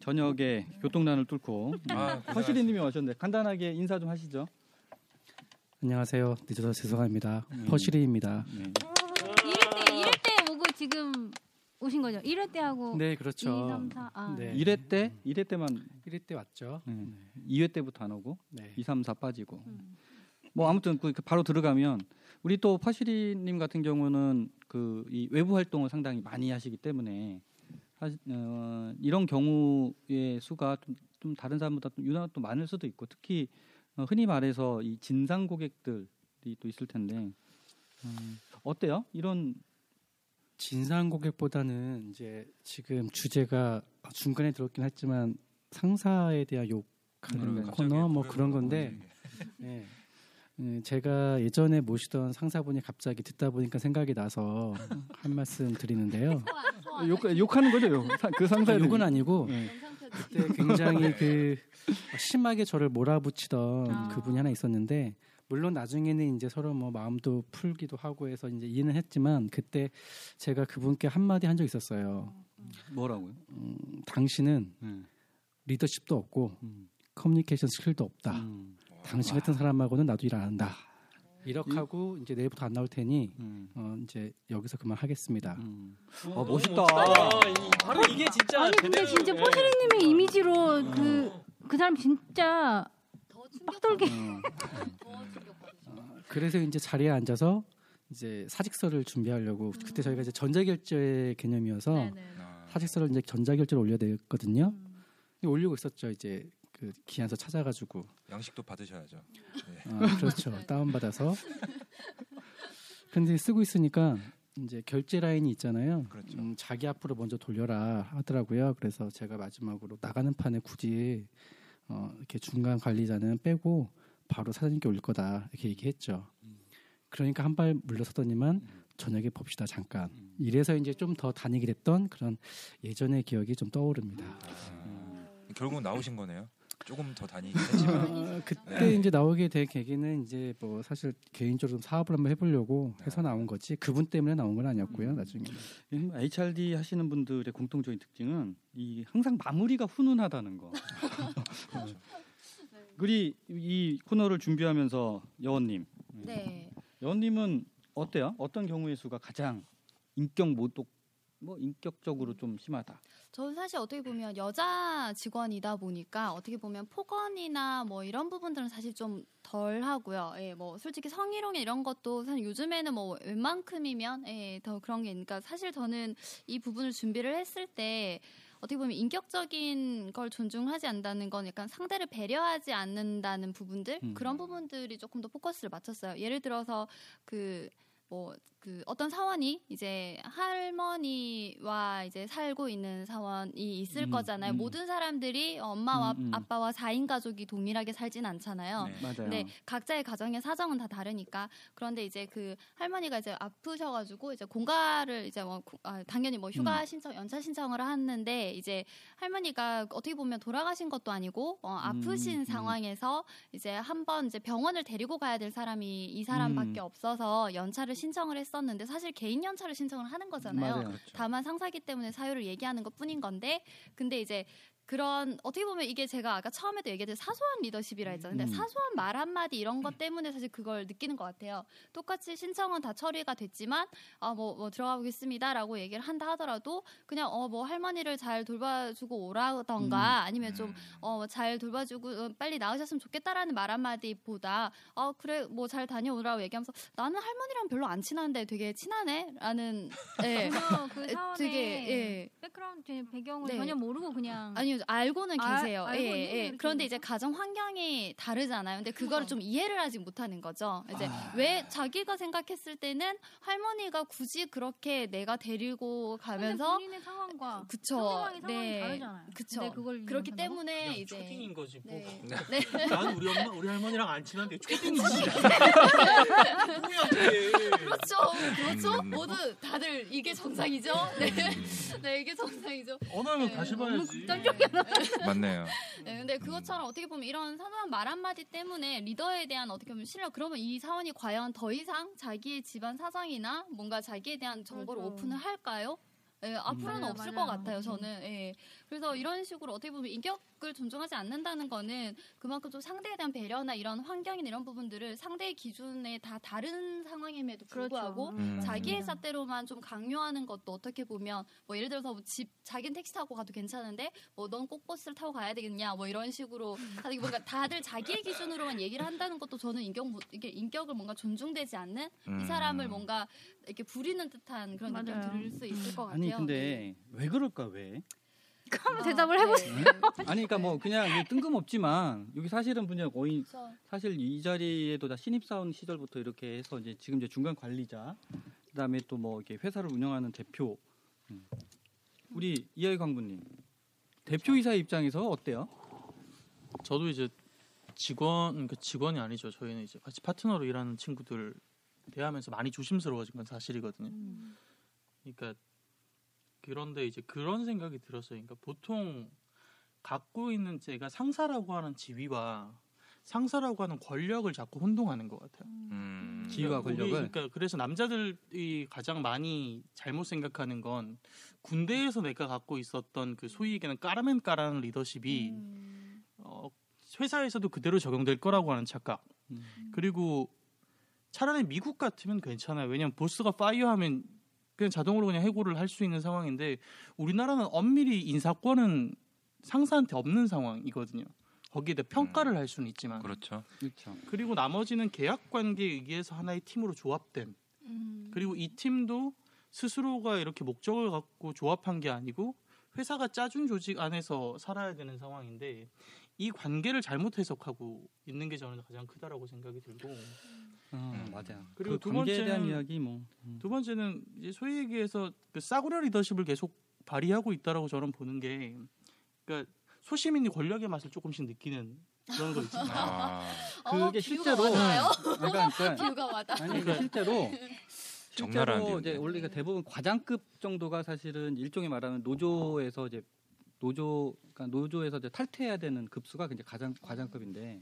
저녁에 교통난을 뚫고 아, 퍼시리님이 오셨는데 간단하게 인사 좀 하시죠. 안녕하세요. 늦어서 죄송합니다. 음. 퍼시리입니다. 네. 이럴 때 이럴 때 오고 지금 오신 거죠? 이럴 때 하고. 네, 그렇죠. 이, 삼, 사. 아. 네. 일 회 때 일 회 때만 일 회 때 왔죠. 네. 이 회 때부터 안 오고 네. 이, 삼, 사 빠지고. 음. 뭐 아무튼 그 바로 들어가면 우리 또 파시리님 같은 경우는 그 이 외부 활동을 상당히 많이 하시기 때문에 하, 어, 이런 경우의 수가 좀, 좀 다른 사람보다 좀 유난히 또 많을 수도 있고 특히 어, 흔히 말해서 이 진상 고객들이 또 있을 텐데 음, 어때요? 이런 진상 고객보다는 이제 지금 주제가 중간에 들었긴 했지만 상사에 대한 욕하는 음, 코너 뭐 그런 건데. 네. 제가 예전에 모시던 상사분이 갑자기 듣다 보니까 생각이 나서 한 말씀 드리는데요. 욕, 욕하는 거죠? 욕. 그 상사의 욕은 아니고 네. 그때 굉장히 그 심하게 저를 몰아붙이던 아. 그분이 하나 있었는데 물론 나중에는 이제 서로 뭐 마음도 풀기도 하고 해서 이제 이해는 했지만 그때 제가 그분께 한마디 한 적이 있었어요. 뭐라고요? 음, 당신은 네. 리더십도 없고 음. 커뮤니케이션 스킬도 없다. 음. 당신 같은 사람하고는 나도 일 안 한다. 이렇게 하고 이제 내일부터 안 나올 테니 음. 어, 이제 여기서 그만하겠습니다. 음. 오, 아, 멋있다. 바로 이게 진짜. 아니 근데 진짜 포시리님의 예. 이미지로 그그 어. 그 사람 진짜 빡돌게. 어. 어, 그래서 이제 자리에 앉아서 이제 사직서를 준비하려고 음. 그때 저희가 이제 전자결제 개념이어서 네네. 사직서를 이제 전자결제로 올려야 되거든요. 음. 올리고 있었죠 이제. 그 기한서 찾아가지고 양식도 받으셔야죠. 네. 아, 그렇죠. 다운 받아서. 근데 쓰고 있으니까 이제 결제 라인이 있잖아요. 그렇죠. 음, 자기 앞으로 먼저 돌려라 하더라고요. 그래서 제가 마지막으로 나가는 판에 굳이 어, 이렇게 중간 관리자는 빼고 바로 사장님께 올 거다 이렇게 얘기했죠. 음. 그러니까 한 발 물러서더니만 음. 저녁에 봅시다 잠깐. 음. 이래서 이제 좀 더 다니게 됐던 그런 예전의 기억이 좀 떠오릅니다. 아, 음. 결국은 나오신 거네요. 조금 더 다니긴 했지만 아, 그때 네. 이제 나오게 된 계기는 이제 뭐 사실 개인적으로 좀 사업을 한번 해보려고 해서 나온 거지 그분 때문에 나온 건 아니었고요. 나중에 에이치알디 하시는 분들의 공통적인 특징은 이 항상 마무리가 훈훈하다는 거. 우리 이 코너를 준비하면서 여원님, 네. 여원님은 어때요? 어떤 경우의 수가 가장 인격 모독? 뭐 인격적으로 좀 심하다. 저는 사실 어떻게 보면 여자 직원이다 보니까 어떻게 보면 폭언이나 뭐 이런 부분들은 사실 좀 덜 하고요. 예, 뭐 솔직히 성희롱이 이런 것도 사실 요즘에는 뭐 웬만큼이면 예, 더 그런 게 그러니까 사실 저는 이 부분을 준비를 했을 때 어떻게 보면 인격적인 걸 존중하지 않는다는 건 약간 상대를 배려하지 않는다는 부분들 음. 그런 부분들이 조금 더 포커스를 맞췄어요. 예를 들어서 그 뭐 그 어떤 사원이 이제 할머니와 이제 살고 있는 사원이 있을 음, 거잖아요. 음. 모든 사람들이 엄마와 음, 음. 아빠와 사 인 가족이 동일하게 살진 않잖아요. 네. 맞아요. 근데 각자의 가정의 사정은 다 다르니까. 그런데 이제 그 할머니가 이제 아프셔가지고 이제 공가를 이제 뭐 아, 당연히 뭐 휴가 음. 신청, 연차 신청을 하는데 이제 할머니가 어떻게 보면 돌아가신 것도 아니고 어, 아프신 음, 음. 상황에서 이제 한번 이제 병원을 데리고 가야 될 사람이 이 사람밖에 음. 없어서 연차를 신청을 했었는데 사실 개인 연차를 신청을 하는 거잖아요. 맞아요, 그렇죠. 다만 상사기 때문에 사유를 얘기하는 것뿐인 건데 근데 이제 그런 어떻게 보면 이게 제가 아까 처음에도 얘기했던 사소한 리더십이라 했잖아요. 근데 음. 사소한 말 한마디 이런 것 때문에 사실 그걸 느끼는 것 같아요. 똑같이 신청은 다 처리가 됐지만 아, 뭐, 뭐 들어가 보겠습니다라고 얘기를 한다 하더라도 그냥 어, 뭐 할머니를 잘 돌봐주고 오라던가 음. 아니면 좀 어, 잘 돌봐주고 빨리 나으셨으면 좋겠다라는 말 한마디보다 어, 그래 뭐 잘 다녀오라고 얘기하면서 나는 할머니랑 별로 안 친한데 되게 친하네? 라는 예. 그 사원의 예. 백그라운드 배경을 네. 전혀 모르고 그냥 아니요. 알고는 계세요. 아, 알고는 예, 예. 그런데 이제 가정 환경이 다르잖아요. 근데 그거를 좀 이해를 아직 못하는 거죠. 이제 아... 왜 자기가 생각했을 때는 할머니가 굳이 그렇게 내가 데리고 가면서 본인의 상황과 그쵸. 상대방의 상황이 네. 다르잖아요. 그쵸. 그걸 그렇기 때문에 이제 초딩인 거지. 뭐. 네. 네. 난 우리 엄마, 우리 할머니랑 안 친한데 초딩이지. 그렇죠, 그렇죠. 모두 다들 이게 정상이죠. 네, 네 이게 정상이죠. 언어는 네. 다시 봐야지. 맞네요. 네, 근데 그것처럼 어떻게 보면 이런 사소한 말 한마디 때문에 리더에 대한 어떻게 보면 신뢰 그러면 이 사원이 과연 더 이상 자기의 집안 사정이나 뭔가 자기에 대한 정보를 맞아. 오픈을 할까요? 예, 앞으로는 맞아요, 없을 맞아요. 것 같아요. 저는 예. 그래서 이런 식으로 어떻게 보면 인격을 존중하지 않는다는 거는 그만큼 좀 상대에 대한 배려나 이런 환경이나 이런 부분들을 상대의 기준에 다 다른 상황임에도 불구하고 그렇죠. 음, 자기 회사대로만 좀 강요하는 것도 어떻게 보면 뭐 예를 들어서 뭐 집 자기는 택시 타고 가도 괜찮은데 뭐 넌 꼭 버스를 타고 가야 되겠냐 뭐 이런 식으로 뭔가 다들 자기의 기준으로만 얘기를 한다는 것도 저는 인격 이게 인격을 뭔가 존중되지 않는 음. 이 사람을 뭔가 이렇게 부리는 듯한 그런 느낌을 들을 수 있을 것 같아요. 아니 근데 왜 그럴까 왜? 한번 아, 대답을 해보세요. 네. 아니 그러니까 뭐 그냥 뜬금없지만 여기 사실은 분야 거의 사실 이 자리에도 다 신입사원 시절부터 이렇게 해서 이제 지금 이제 중간 관리자 그다음에 또 뭐 이렇게 회사를 운영하는 대표 우리 이하희 광부님 대표이사 입장에서 어때요? 저도 이제 직원 그러니까 직원이 아니죠. 저희는 이제 같이 파트너로 일하는 친구들 대하면서 많이 조심스러워진 건 사실이거든요. 그러니까. 그런데 이제 그런 생각이 들었어요. 그러니까 보통 갖고 있는 제가 상사라고 하는 지위와 상사라고 하는 권력을 자꾸 혼동하는 것 같아요. 음. 지위와 권력을. 그러니까 그래서 남자들이 가장 많이 잘못 생각하는 건 군대에서 내가 갖고 있었던 그 소위 얘기하는 까라맨까라는 리더십이 음. 어, 회사에서도 그대로 적용될 거라고 하는 착각. 음. 그리고 차라리 미국 같으면 괜찮아요. 왜냐하면 보스가 파이어하면 그냥 자동으로 그냥 해고를 할 수 있는 상황인데 우리나라는 엄밀히 인사권은 상사한테 없는 상황이거든요. 거기에 대해 평가를 음. 할 수는 있지만 그렇죠. 그렇죠. 그리고 나머지는 계약 관계에 의해서 하나의 팀으로 조합된 음. 그리고 이 팀도 스스로가 이렇게 목적을 갖고 조합한 게 아니고 회사가 짜준 조직 안에서 살아야 되는 상황인데 이 관계를 잘못 해석하고 있는 게 저는 가장 크다라고 생각이 들고 아, 맞아요. 그리고 그 두 번째에 대한 이야기 뭐 두 번째는 이제 소위 얘기해서 그 싸구려 리더십을 계속 발휘하고 있다라고 저는 보는 게 그러니까 소시민이 권력의 맛을 조금씩 느끼는 그런 거 있잖아요. 아. 그게 어, 실제로 와닿아요? 그러니까, 그러니까 비유가 와닿아. 아니 그러니까 실제로 실제로 이제 원래 대부분 과장급 정도가 사실은 일종의 말하면 노조에서 이제 노조 그러니까 노조에서 이제 탈퇴해야 되는 급수가 굉장히 과장 과장급인데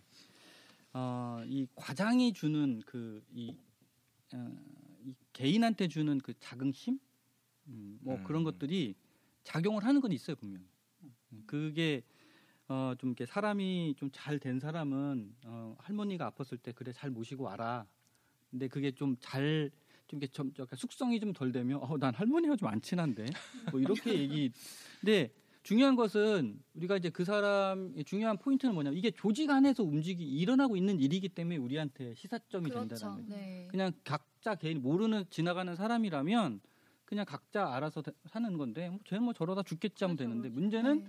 어, 이 과장이 주는 그 이 어, 이 개인한테 주는 그 자긍심 음, 뭐 음. 그런 것들이 작용을 하는 건 있어요 분명히. 그게 어, 좀 이렇게 사람이 좀 잘 된 사람은 어, 할머니가 아팠을 때 그래 잘 모시고 와라. 근데 그게 좀 잘 좀 이렇게 좀 약간 숙성이 좀 덜 되면 어, 난 할머니가 좀 안 친한데 뭐 이렇게 얘기. 근데 중요한 것은 우리가 이제 그 사람 중요한 포인트는 뭐냐면 이게 조직 안에서 움직이 일어나고 있는 일이기 때문에 우리한테 시사점이 그렇죠. 된다는 거예요. 네. 그냥 각자 개인 모르는 지나가는 사람이라면 그냥 각자 알아서 사는 건데 뭐 쟤는 뭐 저러다 죽겠지 하면 그렇죠. 되는데 문제는. 네.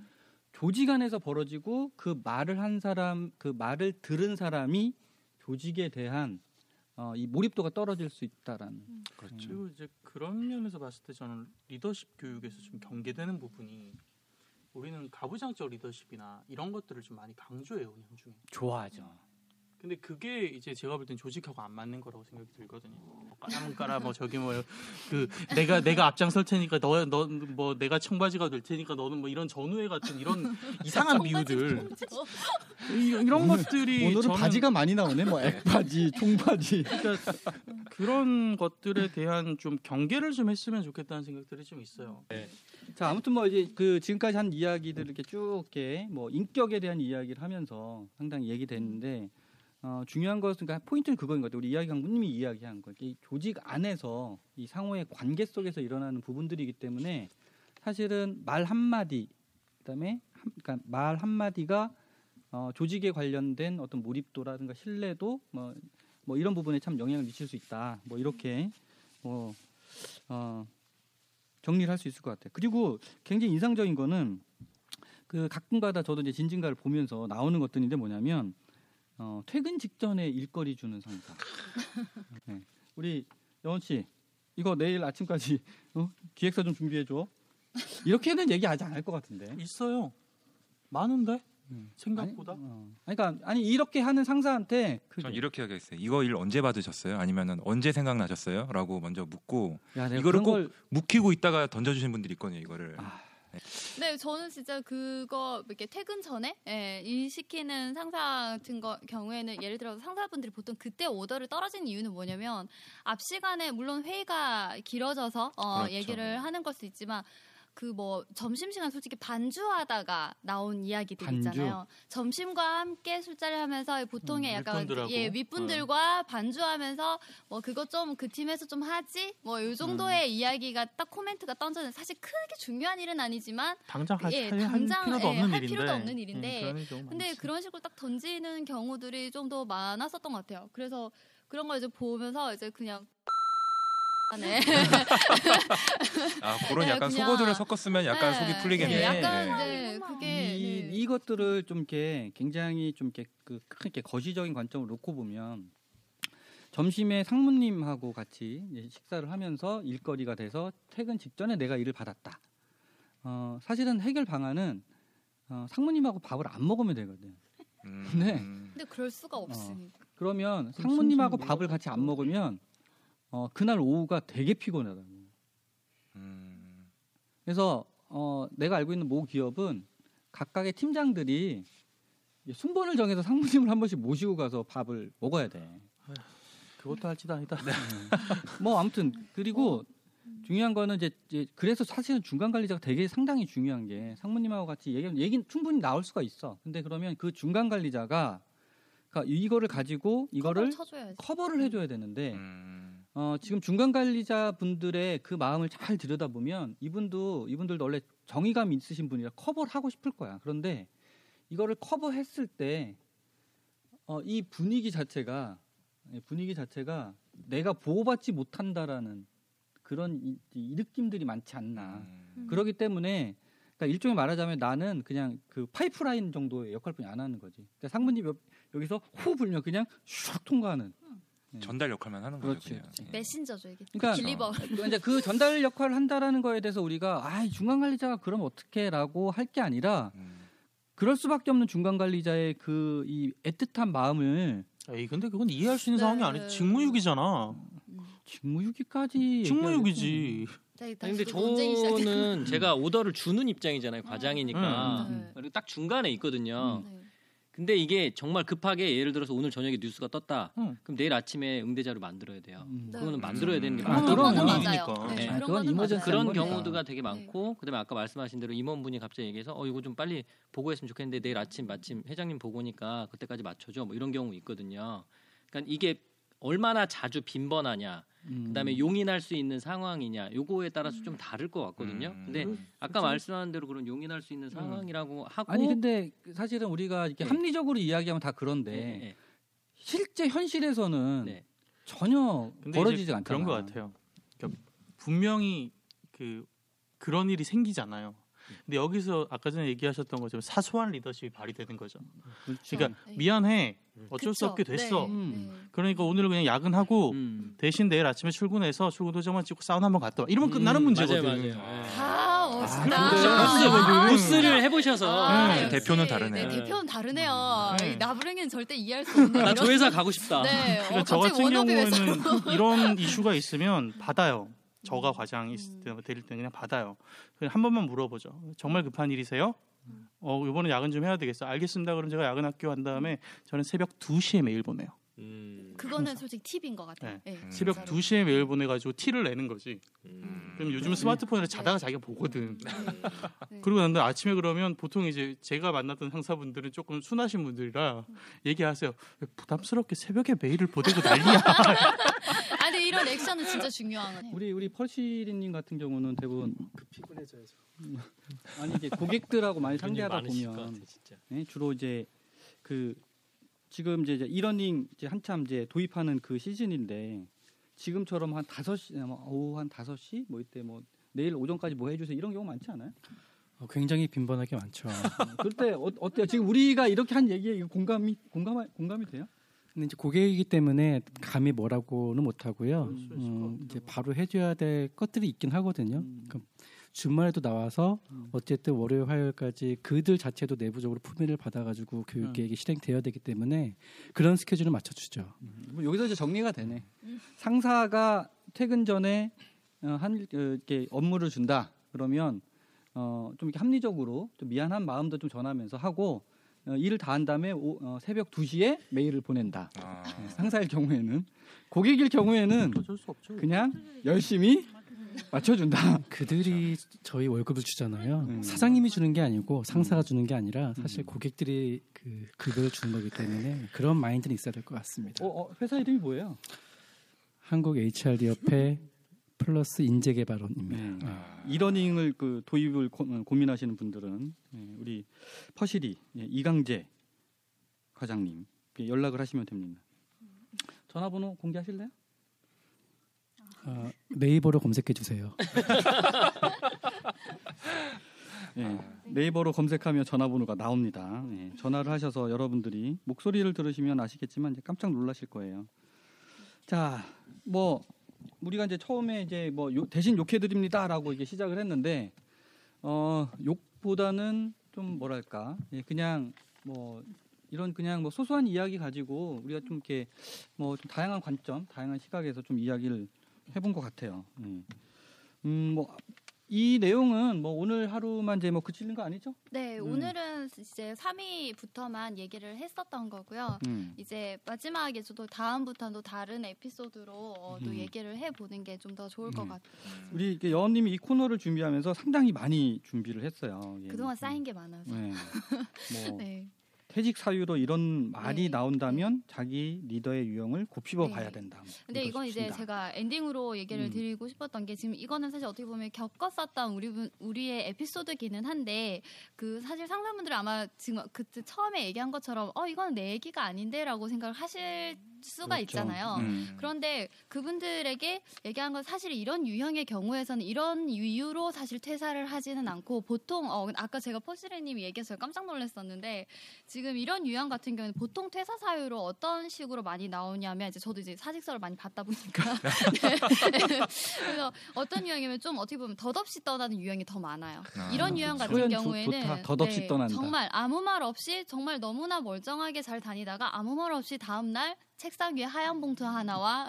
조직 안에서 벌어지고 그 말을 한 사람, 그 말을 들은 사람이 조직에 대한 어, 이 몰입도가 떨어질 수 있다라는. 음. 그렇죠. 그리고 이제 그런 면에서 봤을 때 저는 리더십 교육에서 좀 경계되는 부분이 우리는 가부장적 리더십이나 이런 것들을 좀 많이 강조해요, 운영 중에. 좋아하죠. 근데 그게 이제 제가 볼 땐 조직하고 안 맞는 거라고 생각이 들거든요. 까라문 까라 뭐 저기 뭐 그 내가 내가 앞장설 테니까 너 너 뭐 내가 청바지가 될 테니까 너는 뭐 이런 전우회 같은 이런 이상한 미우들 이런, 이런 것들이 오늘은 저는, 바지가 많이 나오네 뭐 액바지 총바지 그러니까 그런 것들에 대한 좀 경계를 좀 했으면 좋겠다는 생각들이 좀 있어요. 네. 자 아무튼 뭐 이제 그 지금까지 한 이야기들 이렇게 쭉 이렇게 뭐 인격에 대한 이야기를 하면서 상당히 얘기됐는데. 어, 중요한 것은 그러니까 포인트는 그거인 것 같아요. 우리 이야기 강사님이 이야기한 거. 이 조직 안에서 이 상호의 관계 속에서 일어나는 부분들이기 때문에 사실은 말 한마디 그다음에 한, 그러니까 말 한마디가 어, 조직에 관련된 어떤 몰입도라든가 신뢰도 뭐, 뭐 이런 부분에 참 영향을 미칠 수 있다. 뭐 이렇게 뭐, 어, 정리를 할 수 있을 것 같아요. 그리고 굉장히 인상적인 거는 그 가끔가다 저도 이제 진진가를 보면서 나오는 것들인데 뭐냐면 어, 퇴근 직전에 일거리 주는 상사. 네. 우리 여원 씨, 이거 내일 아침까지 어? 기획서 좀 준비해 줘. 이렇게는 얘기하지 않을 것 같은데. 있어요. 많은데. 음. 생각보다. 아니, 어. 그러니까 아니 이렇게 하는 상사한테. 전 이렇게 하겠어요. 이거 일 언제 받으셨어요? 아니면은 언제 생각나셨어요? 라고 먼저 묻고. 야, 이거를 꼭 걸... 묵히고 있다가 던져주신 분들이 있거든요. 이거를. 아. 네, 저는 진짜 그거 이렇게 퇴근 전에 예, 일 시키는 상사 같은 거 경우에는 예를 들어서 상사분들이 보통 그때 오더를 떨어진 이유는 뭐냐면 앞 시간에 물론 회의가 길어져서 어, 그렇죠. 얘기를 하는 걸 수 있지만. 그 뭐 점심시간 솔직히 반주하다가 나온 이야기들 반주? 있잖아요. 점심과 함께 술자리 하면서 보통의 음, 약간 예, 윗분들과 어. 반주하면서 뭐 그거 좀 그 팀에서 좀 하지? 뭐 요 정도의 음. 이야기가 딱 코멘트가 던져는 사실 크게 중요한 일은 아니지만 당장, 하, 예, 당장 할 필요도, 예, 없는, 할 필요도 일인데. 없는 일인데 음, 그런 근데 그런 식으로 딱 던지는 경우들이 좀 더 많았었던 것 같아요. 그래서 그런 걸 이제 보면서 이제 그냥 네. 아 그런 네, 약간 그냥... 속어들을 섞었으면 약간 네, 속이 풀리겠네. 네, 약간 네. 이제 그게 이, 네. 이것들을 좀 이렇게 굉장히 좀 이렇게 그 이렇게 거시적인 관점을 놓고 보면 점심에 상무님하고 같이 식사를 하면서 일거리가 돼서 퇴근 직전에 내가 일을 받았다. 어, 사실은 해결 방안은 어, 상무님하고 밥을 안 먹으면 되거든. 음. 근데 근데 그럴 수가 없으니까. 어, 그러면 상무님하고 밥을 같이 안 먹으면. 어 그날 오후가 되게 피곤하다고. 음. 그래서 어 내가 알고 있는 모 기업은 각각의 팀장들이 순번을 정해서 상무님을 한 번씩 모시고 가서 밥을 먹어야 돼. 아휴, 그것도 할 짓 아니다. 네. 뭐 아무튼 그리고 중요한 거는 이제, 이제 그래서 사실은 중간 관리자가 되게 상당히 중요한 게 상무님하고 같이 얘기하면 얘기는 충분히 나올 수가 있어. 근데 그러면 그 중간 관리자가 그러니까 이거를 가지고 이거를 커버를, 커버를 해줘야 되는데. 음. 어, 지금 중간 관리자 분들의 그 마음을 잘 들여다보면 이분도 이분들도 원래 정의감 있으신 분이라 커버를 하고 싶을 거야. 그런데 이거를 커버했을 때 어, 이 분위기 자체가 분위기 자체가 내가 보호받지 못한다라는 그런 이, 이 느낌들이 많지 않나. 음. 그렇기 때문에 그러니까 일종의 말하자면 나는 그냥 그 파이프라인 정도의 역할뿐이 안 하는 거지. 그러니까 상무님 옆, 여기서 호 불면 그냥 슉 통과하는. 네. 전달 역할만 하는 그렇지, 거죠. 그렇지. 메신저죠 이게. 그러니까 빌리버. 이제 그 전달 역할을 한다라는 거에 대해서 우리가 아 중간 관리자가 그럼 어떻게라고 할 게 아니라 음. 그럴 수밖에 없는 중간관리자의 그 이 애틋한 마음을. 에이 근데 그건 이해할 수 있는 네. 상황이 아니지. 직무유기잖아. 직무유기까지. 직무유기지. 아니, 근데 저는 제가 오더를 주는 입장이잖아요. 과장이니까. 음. 음. 딱 중간에 있거든요. 음. 근데 이게 정말 급하게 예를 들어서 오늘 저녁에 뉴스가 떴다. 음. 그럼 내일 아침에 응대자료 만들어야 돼요. 음. 그거는 음. 만들어야 되는 게 음. 많아요. 그런 경우니까. 네. 네. 그건 이머전 그런 경우도가 되게 많고, 네. 그다음에 아까 말씀하신 대로 임원분이 갑자기 얘기해서 어 이거 좀 빨리 보고했으면 좋겠는데 내일 아침 마침 회장님 보고니까 그때까지 맞춰줘. 뭐 이런 경우 있거든요. 그러니까 이게 얼마나 자주 빈번하냐, 음. 그다음에 용인할 수 있는 상황이냐, 요거에 따라서 좀 다를 것 같거든요. 음. 근데 아까 그렇죠. 말씀하신 대로 그런 용인할 수 있는 상황이라고 음. 하고. 아니 근데 사실은 우리가 이렇게 네. 합리적으로 이야기하면 다 그런데 네. 네. 실제 현실에서는 네. 전혀 벌어지지 않잖아요. 그런 것 같아요. 그러니까 분명히 그 그런 일이 생기잖아요. 근데 여기서 아까 전에 얘기하셨던 것처럼 사소한 리더십이 발휘되는 거죠. 그렇죠. 그러니까 미안해. 어쩔 그쵸. 수 없게 됐어. 네. 음. 그러니까 오늘 그냥 야근하고 음. 대신 내일 아침에 출근해서 출근 도장만 찍고 사우나 한번 갔다 와. 이러면 끝나는 음. 문제거든. 맞아요. 맞아요. 아, 멋있다. 보스를 해보셔서. 대표는 다르네요. 대표는 다르네요. 나부랭이는 절대 이해할 수 없는. 나 저 회사 가고 싶다. 네. 어, 저 같은 경우에는 이런 이슈가 있으면 받아요. 저가 과장이 음. 때릴 때 그냥 받아요. 그냥 한 번만 물어보죠. 정말 급한 일이세요? 음. 어, 이번에 야근 좀 해야 되겠어. 알겠습니다. 그럼 제가 야근 학교 한 다음에 저는 새벽 두 시에 메일 보내요. 음. 그거는 솔직히 팁인 것 같아요. 네. 음. 새벽 두 시에 메일 보내가지고 티를 내는 거지. 음. 그럼 요즘은 스마트폰으로 네. 자다가 자기가 보거든. 네. 네. 그리고 난 아침에 그러면 보통 이제 제가 만났던 상사분들은 조금 순하신 분들이라 음. 얘기하세요. 부담스럽게 새벽에 메일을 보내고 난리야. 아니 이런 액션은 진짜 중요한 거예요. 우리 우리 펄시리님 같은 경우는 대부분 그 피곤해져야죠. 아니 이제 고객들하고 많이 상대하다 보면 같아, 진짜. 네? 주로 이제 그 지금 이제 이러닝 이제 한참 이제 도입하는 그 시즌인데 지금처럼 한 다섯 시 오후 한 다섯 시 뭐 이때 뭐 내일 오전까지 뭐 해주세요 이런 경우 많지 않아요? 어, 굉장히 빈번하게 많죠. 그때 어, 어때요? 지금 우리가 이렇게 한 얘기에 공감이 공감 공감이 돼요? 근데 이제 고객이기 때문에 감히 뭐라고는 못 하고요. 음, 음, 이제 바로 해줘야 될 것들이 있긴 하거든요. 음. 그럼 주말에도 나와서 음. 어쨌든 월요일, 화요일까지 그들 자체도 내부적으로 품위를 받아가지고 교육 계획이 음. 실행되어야 되기 때문에 그런 스케줄을 맞춰주죠. 음. 여기서 이제 정리가 되네. 음. 상사가 퇴근 전에 어, 한 이렇게 업무를 준다 그러면 어, 좀 이렇게 합리적으로 좀 미안한 마음도 좀 전하면서 하고. 어, 일을 다 한 다음에 오, 어, 새벽 두 시에 메일을 보낸다. 아. 네, 상사일 경우에는. 고객일 경우에는 그냥 열심히 맞춰준다. 그들이 저희 월급을 주잖아요. 음. 사장님이 주는 게 아니고 상사가 주는 게 아니라 사실 고객들이 그 급여를 주는 거기 때문에 그런 마인드는 있어야 될 것 같습니다. 어, 어, 회사 이름이 뭐예요? 한국 에이치알디 협회 플러스 인재개발원입니다. 네. 아. 이러닝을 그 도입을 고, 고민하시는 분들은 네, 우리 퍼시리 네, 이강재 과장님 연락을 하시면 됩니다. 전화번호 공개하실래요? 아, 네이버로 검색해 주세요. 네, 네이버로 검색하면 전화번호가 나옵니다. 네, 전화를 하셔서 여러분들이 목소리를 들으시면 아시겠지만 이제 깜짝 놀라실 거예요. 자, 뭐. 우리가 이제 처음에 이제 뭐 요, 대신 욕해드립니다라고 이게 시작을 했는데 어, 욕보다는 좀 뭐랄까 예, 그냥 뭐 이런 그냥 뭐 소소한 이야기 가지고 우리가 좀 이렇게 뭐 좀 다양한 관점, 다양한 시각에서 좀 이야기를 해본 것 같아요. 예. 음, 뭐 이 내용은 뭐 오늘 하루만 이제 뭐 그치는 거 아니죠? 네, 음. 오늘은 이제 삼 위부터만 얘기를 했었던 거고요. 음. 이제 마지막에 저도 다음부터는 또 다른 에피소드로 어, 음. 또 얘기를 해보는 게 좀 더 좋을 것 음. 같아요. 우리 여원님이 이 코너를 준비하면서 상당히 많이 준비를 했어요. 예. 그동안 쌓인 게 많아서. 네. 뭐 네. 퇴직 사유로 이런 말이 네. 나온다면 자기 리더의 유형을 곱씹어 네. 봐야 된다. 근데 이건 싶습니다. 이제 제가 엔딩으로 얘기를 음. 드리고 싶었던 게 지금 이거는 사실 어떻게 보면 겪었었던 우리 우리의 에피소드기는 한데 그 사실 상사분들은 아마 지금 그때 처음에 얘기한 것처럼 어 이건 내 얘기가 아닌데라고 생각을 하실. 수가 그렇죠. 있잖아요. 음. 그런데 그분들에게 얘기한 건 사실 이런 유형의 경우에서는 이런 이유로 사실 퇴사를 하지는 않고 보통 어, 아까 제가 포시레님이 얘기했어요. 깜짝 놀랐었는데 지금 이런 유형 같은 경우는 보통 퇴사 사유로 어떤 식으로 많이 나오냐면 이제 저도 이제 사직서를 많이 받다 보니까 그래서 어떤 유형이면 좀 어떻게 보면 덧없이 떠나는 유형이 더 많아요. 아, 이런 그렇죠. 유형 같은 경우에는 좋다. 덧없이 네, 떠난다. 정말 아무 말 없이 정말 너무나 멀쩡하게 잘 다니다가 아무 말 없이 다음 날 책상 위에 하얀 봉투 하나와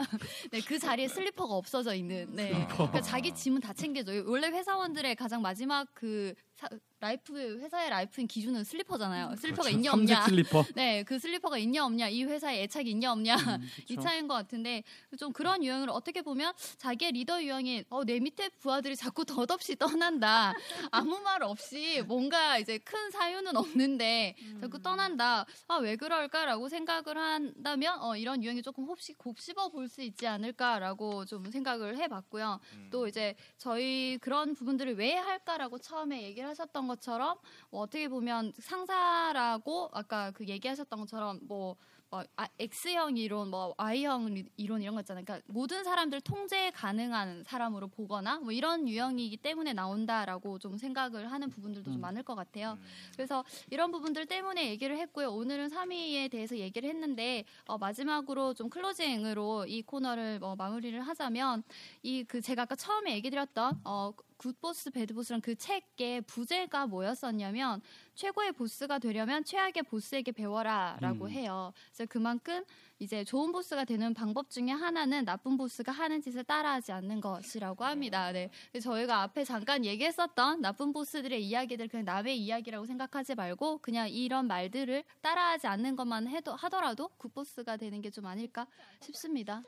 네, 그 자리에 슬리퍼가 없어져 있는 네. 그러니까 자기 짐은 다 챙겨줘요. 원래 회사원들의 가장 마지막 그 사, 라이프 회사의 라이프인 기준은 슬리퍼잖아요. 슬리퍼가 그렇죠. 있냐 없냐. 슬리퍼. 네, 그 슬리퍼가 있냐 없냐. 이 회사에 애착이 있냐 없냐. 음, 이 차이인 것 같은데 좀 그런 유형을 어떻게 보면 자기의 리더 유형인 어, 내 밑에 부하들이 자꾸 덧없이 떠난다. 아무 말 없이 뭔가 이제 큰 사유는 없는데 자꾸 떠난다. 아, 왜 그럴까라고 생각을 한다면 어, 이런 유형이 조금 혹시 곱씹어 볼 수 있지 않을까라고 좀 생각을 해봤고요. 음. 또 이제 저희 그런 부분들을 왜 할까라고 처음에 얘기를 하셨던 것처럼 뭐 어떻게 보면 상사라고 아까 그 얘기하셨던 것처럼 뭐, 뭐 아, X형 이론, 뭐 Y형 이론 이런 거 있잖아요. 그러니까 모든 사람들 통제 가능한 사람으로 보거나 뭐 이런 유형이기 때문에 나온다라고 좀 생각을 하는 부분들도 음. 좀 많을 것 같아요. 음. 그래서 이런 부분들 때문에 얘기를 했고요. 오늘은 삼 위에 대해서 얘기를 했는데 어, 마지막으로 좀 클로징으로 이 코너를 뭐 마무리를 하자면 이 그 제가 아까 처음에 얘기 드렸던 어, 굿 보스, 배드 보스라는 그 책의 부제가 뭐였었냐면 최고의 보스가 되려면 최악의 보스에게 배워라 라고 음. 해요. 그래서 그만큼 이제 좋은 보스가 되는 방법 중에 하나는 나쁜 보스가 하는 짓을 따라하지 않는 것이라고 합니다. 네. 저희가 앞에 잠깐 얘기했었던 나쁜 보스들의 이야기들 그냥 남의 이야기라고 생각하지 말고 그냥 이런 말들을 따라하지 않는 것만 해도 하더라도 굿 보스가 되는 게 좀 아닐까 싶습니다.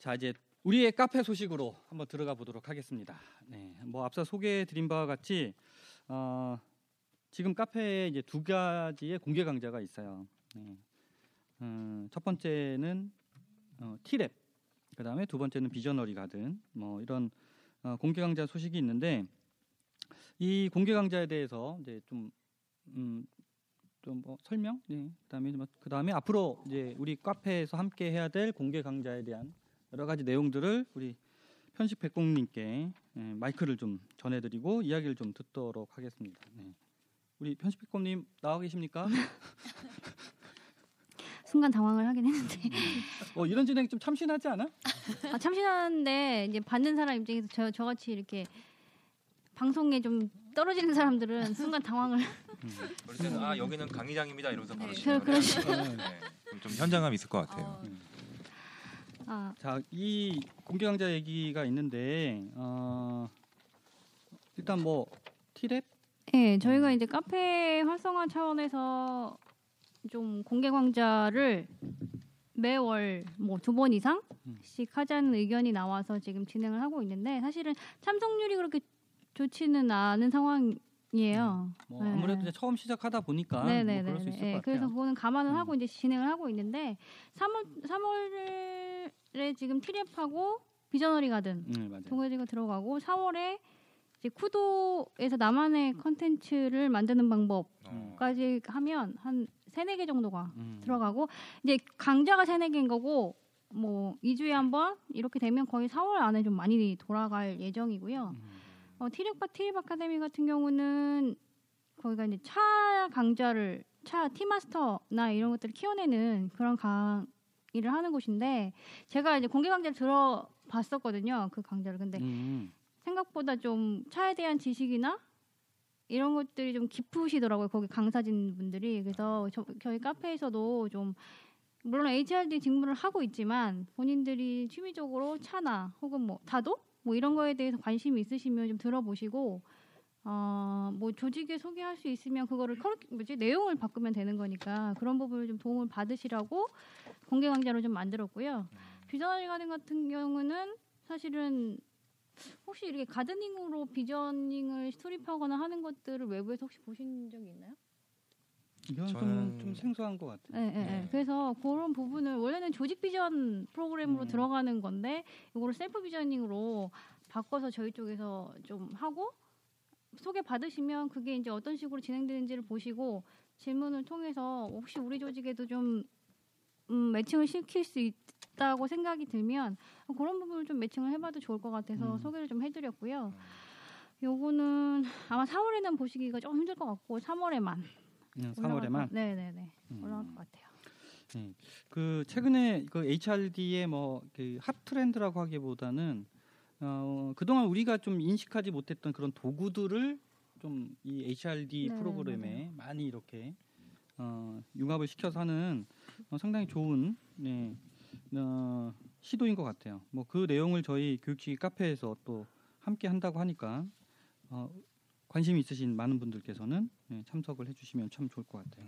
자, 이제 우리의 카페 소식으로 한번 들어가 보도록 하겠습니다. 네, 뭐 앞서 소개해드린 바와 같이 어, 지금 카페에 이제 두 가지의 공개 강좌가 있어요. 네. 음, 첫 번째는 어, 티랩, 그 다음에 두 번째는 비저너리 가든 뭐 이런 어, 공개 강좌 소식이 있는데 이 공개 강좌에 대해서 이제 좀 음, 좀 뭐 설명, 네. 그 다음에 그 다음에 앞으로 이제 우리 카페에서 함께 해야 될 공개 강좌에 대한 여러 가지 내용들을 우리 편식 백공님께 마이크를 좀 전해드리고 이야기를 좀 듣도록 하겠습니다. 네. 우리 편식 백공님 나와 계십니까? 순간 당황을 하긴 했는데. 어, 이런 진행이 좀 참신하지 않아? 아, 참신한데 이제 받는 사람 입장에서 저 저같이 이렇게 방송에 좀 떨어지는 사람들은 순간 당황을. 그럴 때는 아 여기는 강의장입니다 이러면서 바로 시작을 해요. 네, 네. 좀 현장감이 있을 것 같아요. 어. 음. 아. 자, 이 공개 강좌 얘기가 있는데 어, 일단 뭐 티랩? 네, 저희가 이제 카페 활성화 차원에서 좀 공개 강좌를 매월 뭐 두 번 이상씩 하자는 의견이 나와서 지금 진행을 하고 있는데 사실은 참석률이 그렇게 좋지는 않은 상황. 예요. 뭐 네. 아무래도 이제 처음 시작하다 보니까 네네네네. 뭐 그럴 수 있을 네. 것 같아요. 그래서 그거는 감안을 음. 하고 이제 진행을 하고 있는데 삼월 삼월에 지금 티랩하고 비저너리 가든 음, 동호회가 들어가고 사월에 이제 쿠도에서 나만의 컨텐츠를 만드는 방법까지 어. 하면 한 세네 개 정도가 음. 들어가고 이제 강좌가 세네 개인 거고 뭐 이 주에 한 번 이렇게 되면 거의 사월 안에 좀 많이 돌아갈 예정이고요. 음. 어, 티랩과 티랩 아카데미 같은 경우는 거기가 이제 차 강좌를 차 티마스터나 이런 것들을 키워내는 그런 강의를 하는 곳인데 제가 이제 공개 강좌를 들어봤었거든요. 그 강좌를. 근데 음. 생각보다 좀 차에 대한 지식이나 이런 것들이 좀 깊으시더라고요. 거기 강사진 분들이. 그래서 저, 저희 카페에서도 좀 물론 에이치알디 직무를 하고 있지만 본인들이 취미적으로 차나 혹은 뭐 다도? 뭐 이런 거에 대해서 관심이 있으시면 좀 들어보시고 어, 뭐 조직에 소개할 수 있으면 그거를 커리, 뭐지 내용을 바꾸면 되는 거니까 그런 부분을 좀 도움을 받으시라고 공개 강좌로 좀 만들었고요. 비저너리 가든 같은 경우는 사실은 혹시 이렇게 가드닝으로 비저닝을 스토립하거나 하는 것들을 외부에서 혹시 보신 적이 있나요? 이건 저는 좀 생소한 것 같아요. 네, 네, 네. 그래서 그런 부분을 원래는 조직 비전 프로그램으로 음. 들어가는 건데 이거를 셀프 비저닝으로 바꿔서 저희 쪽에서 좀 하고 소개 받으시면 그게 이제 어떤 식으로 진행되는지를 보시고 질문을 통해서 혹시 우리 조직에도 좀 음, 매칭을 시킬 수 있다고 생각이 들면 그런 부분을 좀 매칭을 해봐도 좋을 것 같아서 음. 소개를 좀 해드렸고요. 요거는 아마 사월에는 보시기가 좀 힘들 것 같고 삼월에만. 그냥 삼월에만. 네네네. 음. 올라갈 것 같아요. 네, 그 최근에 그 에이치알디의 뭐 그 핫 트렌드라고 하기보다는 어, 그동안 우리가 좀 인식하지 못했던 그런 도구들을 좀 이 에이치알디 네네네. 프로그램에 많이 이렇게 어, 융합을 시켜서 하는 어, 상당히 좋은 네, 어, 시도인 것 같아요. 뭐 그 내용을 저희 교육지기 카페에서 또 함께 한다고 하니까. 어, 관심이 있으신 많은 분들께서는 네, 참석을 해주시면 참 좋을 것 같아요.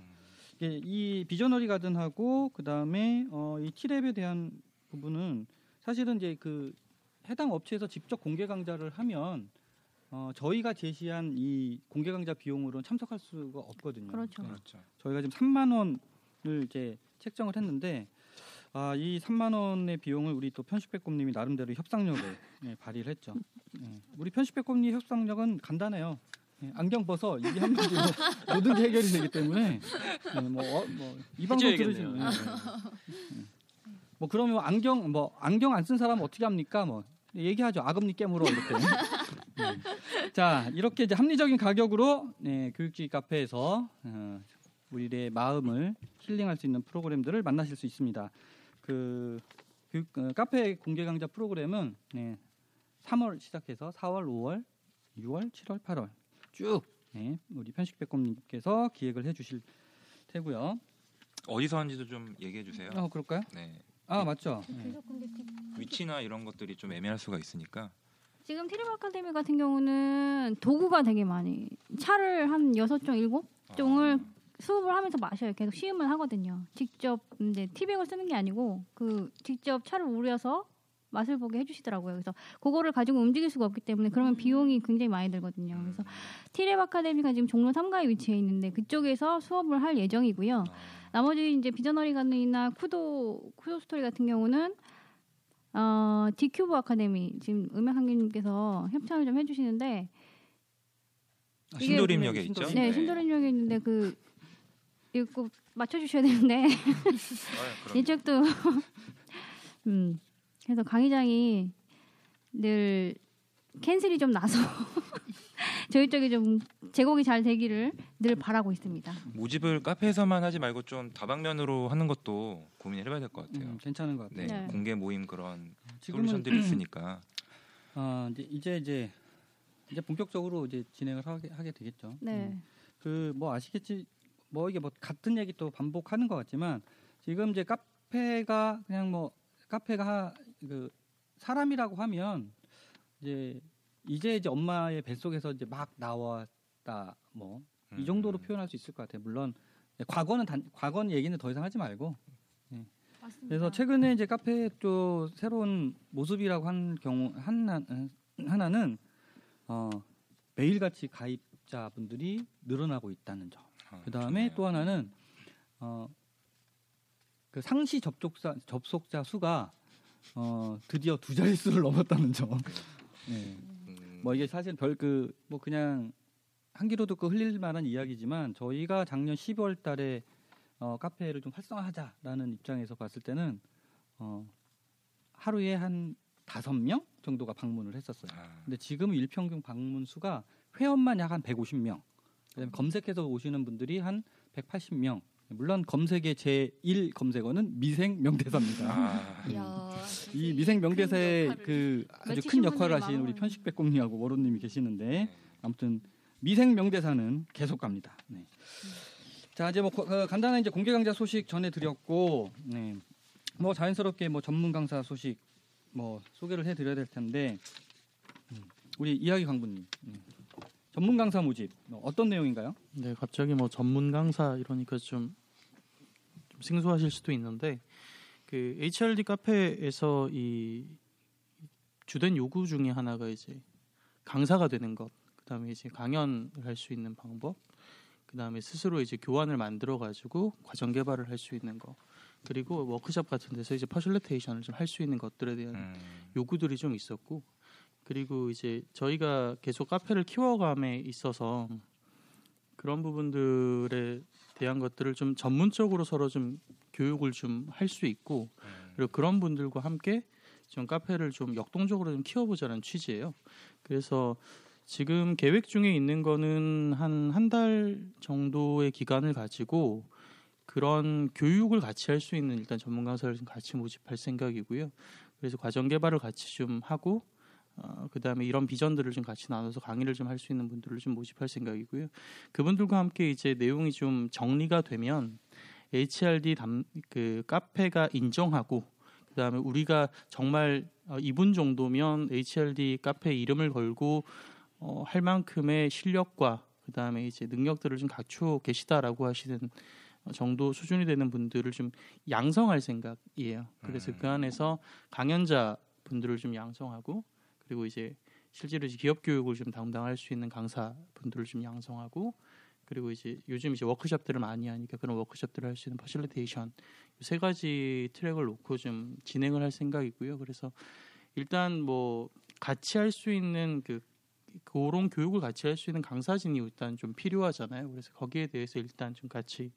네, 이 비저너리 가든하고 그 다음에 어, 이 티랩에 대한 부분은 사실은 이제 그 해당 업체에서 직접 공개 강좌를 하면 어, 저희가 제시한 이 공개 강좌 비용으로는 참석할 수가 없거든요. 그렇죠. 네. 그렇죠. 저희가 지금 삼만 원을 이제 책정을 했는데 아, 이 삼만 원의 비용을 우리 또 편식백곰님이 나름대로 협상력을 네, 발휘를 했죠. 네. 우리 편식백곰님 협상력은 간단해요. 네, 안경 벗어 이게 한마디로 모든 게 해결이 되기 때문에 네, 뭐, 어, 뭐, 이 방송 들으시면 네, 네. 뭐 그러면 안경 뭐 안경 안 쓴 사람은 어떻게 합니까? 뭐 얘기하죠. 악음니 깨물어 이렇게. 네. 자 이렇게 이제 합리적인 가격으로 네, 교육지기 카페에서 어, 우리의 마음을 힐링할 수 있는 프로그램들을 만나실 수 있습니다. 그 교육, 어, 카페 공개 강좌 프로그램은 네, 삼월 시작해서 사월, 오월, 유월, 칠월, 팔월 쭉 네, 우리 편식백곰님께서 기획을 해주실 테고요. 어디서 하는지도 좀 얘기해 주세요. 어, 그럴까요? 네. 아 맞죠. 네. 위치나 이런 것들이 좀 애매할 수가 있으니까. 지금 티랩 아카데미 같은 경우는 도구가 되게 많이 차를 한 여섯 종, 일곱 종을 아. 수업을 하면서 마셔요. 계속 시음을 하거든요. 직접 이제 티백을 쓰는 게 아니고 그 직접 차를 우려서 맛을 보게 해주시더라고요. 그래서 그거를 가지고 움직일 수가 없기 때문에 그러면 비용이 굉장히 많이 들거든요. 그래서 티랩 아카데미가 지금 종로 삼 가에 위치해 있는데 그쪽에서 수업을 할 예정이고요. 나머지 이제 비저너리 가든이나 쿠도 쿠도 스토리 같은 경우는 어, 디큐브 아카데미 지금 음악 한기님께서 협찬을 좀 해주시는데 아, 신도림역에 있죠? 네, 신도림역에 있는데 그 읽고 맞춰주셔야 되는데 이쪽도 음. 그래서 강의장이 늘 캔슬이 좀 나서 저희 쪽이 좀 제공이 잘 되기를 늘 바라고 있습니다. 모집을 카페에서만 하지 말고 좀 다방면으로 하는 것도 고민을 해봐야 될 것 같아요. 음, 괜찮은 것 같아요. 네, 네. 공개 모임 그런 지금은, 솔루션들이 있으니까. 어, 이제, 이제 이제 이제 본격적으로 이제 진행을 하게, 하게 되겠죠. 네. 음. 그 뭐 아시겠지 뭐 이게 뭐 같은 얘기 또 반복하는 것 같지만 지금 이제 카페가 그냥 뭐 카페가 그 사람이라고 하면 이제 이제 이제 엄마의 뱃속에서 이제 막 나왔다 뭐 이 정도로 표현할 수 있을 것 같아요. 물론 과거는 단, 과거는 얘기는 더 이상 하지 말고. 네. 맞습니다. 그래서 최근에 이제 카페 또 새로운 모습이라고 한 경우 하나 하나는 어, 매일같이 가입자분들이 늘어나고 있다는 점. 아, 그 다음에 또 하나는 어, 그 상시 접속자 접속자 수가 어, 드디어 두 자릿수를 넘었다는 점. 네. 음. 뭐 이게 사실 별 그 뭐 그냥 한 귀로 듣고 흘릴 만한 이야기지만 저희가 작년 십이월달에 어, 카페를 좀 활성화하자라는 입장에서 봤을 때는 어, 하루에 한 다섯 명 정도가 방문을 했었어요. 아. 근데 지금 일평균 방문 수가 회원만 약 한 백오십 명. 그다음에 검색해서 오시는 분들이 한 백팔십 명. 물론 검색의 제일 검색어는 미생 명대사입니다. 아. 이야, 이 미생 명대사의 그 아주 큰 역할을 하신 우리 편식백곰님하고 워로님이 계시는데 아무튼 미생 명대사는 계속 갑니다. 네. 자 이제 뭐 어, 간단한 이제 공개 강좌 소식 전해드렸고, 네. 뭐 자연스럽게 뭐 전문 강사 소식 뭐 소개를 해드려야 될 텐데 우리 이야기 강부님. 네. 전문 강사 모집 어떤 내용인가요? 네, 갑자기 뭐 전문 강사 이러니까 좀, 좀 생소하실 수도 있는데 그 에이치알디 카페에서 이 주된 요구 중에 하나가 이제 강사가 되는 것, 그다음에 이제 강연을 할 수 있는 방법, 그다음에 스스로 이제 교환을 만들어 가지고 과정 개발을 할 수 있는 것, 그리고 워크숍 같은 데서 이제 퍼실리테이션을 좀 할 수 있는 것들에 대한 음. 요구들이 좀 있었고. 그리고 이제 저희가 계속 카페를 키워감에 있어서 그런 부분들에 대한 것들을 좀 전문적으로 서로 좀 교육을 좀 할 수 있고 음. 그리고 그런 분들과 함께 좀 카페를 좀 역동적으로 좀 키워보자는 취지예요. 그래서 지금 계획 중에 있는 거는 한 한 달 정도의 기간을 가지고 그런 교육을 같이 할 수 있는 일단 전문 강사를 같이 모집할 생각이고요. 그래서 과정 개발을 같이 좀 하고 어, 그다음에 이런 비전들을 좀 같이 나눠서 강의를 좀 할 수 있는 분들을 좀 모집할 생각이고요. 그분들과 함께 이제 내용이 좀 정리가 되면 에이치알디 담, 그 카페가 인정하고 그다음에 우리가 정말 이분 정도면 에이치알디 카페 이름을 걸고 어, 할 만큼의 실력과 그다음에 이제 능력들을 좀 갖추어 계시다라고 하시는 정도 수준이 되는 분들을 좀 양성할 생각이에요. 그래서 음. 그 안에서 강연자 분들을 좀 양성하고 그리고 이제 실제로 이제 기업 교육을 좀 담당할 수 있는 강사 분들을 좀 양성하고 그리고 이제 요즘 이제 워크숍들을 많이 하니까 그런 워크숍들을 할 수 있는 퍼실리테이션 세 가지 트랙을 놓고 좀 진행을 할 생각이고요. 그래서 일단 뭐 같이 할 수 있는 그 그런 교육을 같이 할 수 있는 강사진이 일단 좀 필요하잖아요. 그래서 거기에 대해서 일단 좀 같이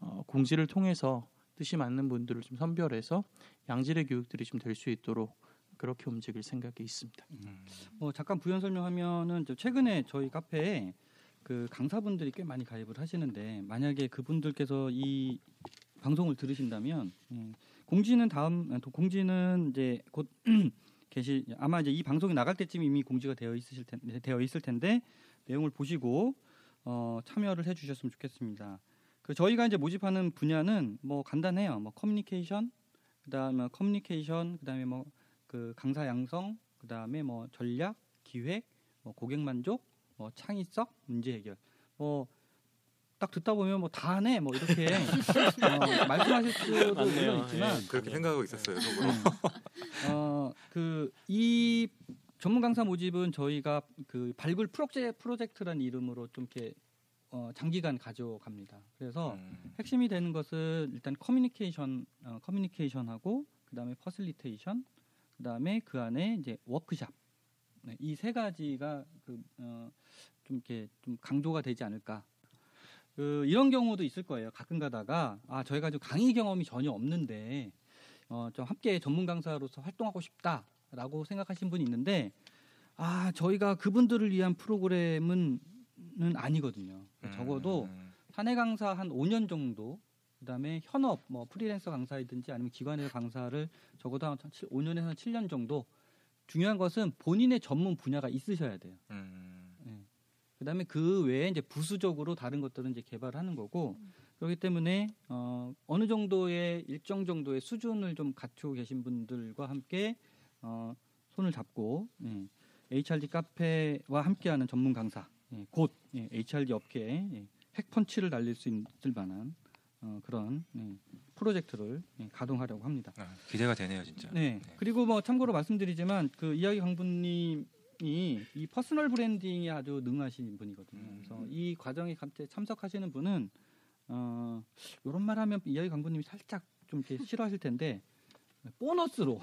어, 공지를 통해서 뜻이 맞는 분들을 좀 선별해서 양질의 교육들이 좀 될 수 있도록 그렇게 움직일 생각이 있습니다. 음. 어, 잠깐 부연 설명하면은 최근에 저희 카페에 그 강사분들이 꽤 많이 가입을 하시는데 만약에 그분들께서 이 방송을 들으신다면 음, 공지는 다음 공지는 이제 곧 계시 아마 이제 이 방송이 나갈 때쯤 이미 공지가 되어 있으실 텐데 되어 있을 텐데 내용을 보시고 어, 참여를 해주셨으면 좋겠습니다. 그 저희가 이제 모집하는 분야는 뭐 간단해요. 뭐 커뮤니케이션, 그다음에 커뮤니케이션, 그다음에 뭐 그 강사 양성, 그다음에 뭐 전략, 기획, 뭐 고객 만족, 뭐 창의성, 문제 해결, 뭐 딱 듣다 보면 뭐 다 하네 뭐 이렇게 어, 말씀하실 수도 물론 있지만 예, 그렇게 생각하고 있었어요. 어, 그 이 전문 강사 모집은 저희가 그 발굴 프로젝트 프로젝트라는 이름으로 좀 이렇게 어, 장기간 가져갑니다. 그래서 음. 핵심이 되는 것은 일단 커뮤니케이션 어, 커뮤니케이션하고 그다음에 퍼실리테이션 그다음에 그 안에 이제 워크샵 네, 이 세 가지가 그, 어, 좀 이렇게 좀 강조가 되지 않을까. 그 이런 경우도 있을 거예요. 가끔 가다가 아 저희가 좀 강의 경험이 전혀 없는데 어, 좀 함께 전문 강사로서 활동하고 싶다라고 생각하신 분이 있는데 아 저희가 그분들을 위한 프로그램은 아니거든요. 그러니까 적어도 사내 강사 한 오 년 정도 그다음에 현업 뭐 프리랜서 강사이든지 아니면 기관에서 강사를 적어도 한 오 년에서 칠 년 정도 중요한 것은 본인의 전문 분야가 있으셔야 돼요. 네. 그다음에 그 외에 이제 부수적으로 다른 것들은 이제 개발하는 거고 음. 그렇기 때문에 어, 어느 정도의 일정 정도의 수준을 좀 갖추고 계신 분들과 함께 어, 손을 잡고 예, 에이치알디 카페와 함께하는 전문 강사 예, 곧 예, 에이치알디 업계에 예, 핵펀치를 날릴 수 있을 만한 어, 그런 예, 프로젝트를 예, 가동하려고 합니다. 아, 기대가 되네요, 진짜. 네. 네. 그리고 뭐 참고로 말씀드리지만 그 이야기 강부님. 이, 이 퍼스널 브랜딩이 아주 능하신 분이거든요. 그래서 이 과정에 참석하시는 분은 어, 이런 말하면 이야기 강부님이 살짝 좀 이렇게 싫어하실 텐데 보너스로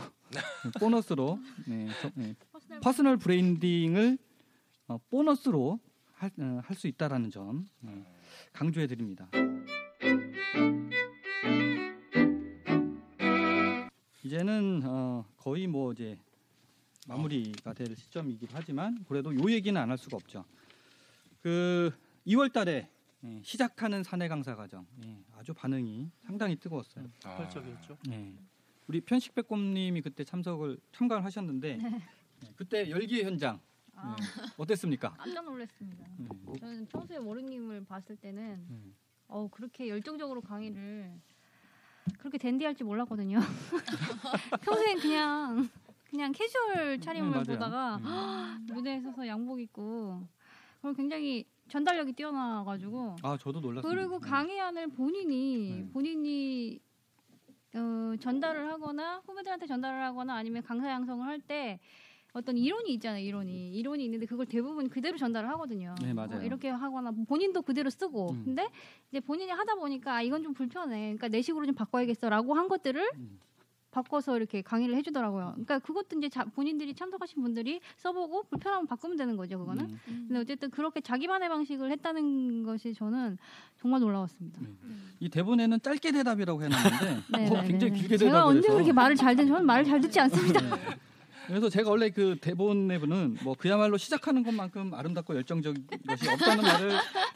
보너스로 네, 저, 네, 퍼스널 브랜딩을 어, 보너스로 할 수 어, 있다라는 점 네, 강조해 드립니다. 이제는 어, 거의 뭐 이제 마무리가 될 시점이긴 하지만 그래도 요 얘기는 안 할 수가 없죠. 그 이월 달에 예, 시작하는 사내 강사 과정 예, 아주 반응이 상당히 뜨거웠어요. 폭발적이었죠. 아. 예, 우리 편식백곰님이 그때 참석을 참가를 하셨는데 네. 예, 그때 열기의 현장 아. 예, 어땠습니까? 깜짝 놀랐습니다. 예. 저는 평소에 모르님을 봤을 때는 예. 어 그렇게 열정적으로 강의를 그렇게 댄디할 줄 몰랐거든요. 평소엔 그냥 그냥 캐주얼 차림을 음, 보다가 음. 허, 무대에 서서 양복 입고 그럼 굉장히 전달력이 뛰어나가지고 아 저도 놀랐어요. 그리고 강의안을 본인이 음. 본인이 어, 전달을 하거나 후배들한테 전달을 하거나 아니면 강사 양성을 할 때 어떤 이론이 있잖아요. 이론이 이론이 있는데 그걸 대부분 그대로 전달을 하거든요. 네 맞아요. 어, 이렇게 하거나 본인도 그대로 쓰고 음. 근데 이제 본인이 하다 보니까 아, 이건 좀 불편해. 그러니까 내 식으로 좀 바꿔야겠어라고 한 것들을 음. 바꿔서 이렇게 강의를 해주더라고요. 그러니까 그것도 이제 자, 본인들이 참석하신 분들이 써보고 불편하면 바꾸면 되는 거죠, 그거는. 음. 근데 어쨌든 그렇게 자기만의 방식을 했다는 것이 저는 정말 놀라웠습니다. 네. 음. 이 대본에는 짧게 대답이라고 해놨는데 네, 어, 굉장히 길게 대답을 해서 제가 언제 그렇게 말을 잘 듣는, 저는 말을 잘 듣지 않습니다. 네. 그래서 제가 원래 그 대본에 분은 뭐 그야말로 시작하는 것만큼 아름답고 열정적인 것이 없다는 말을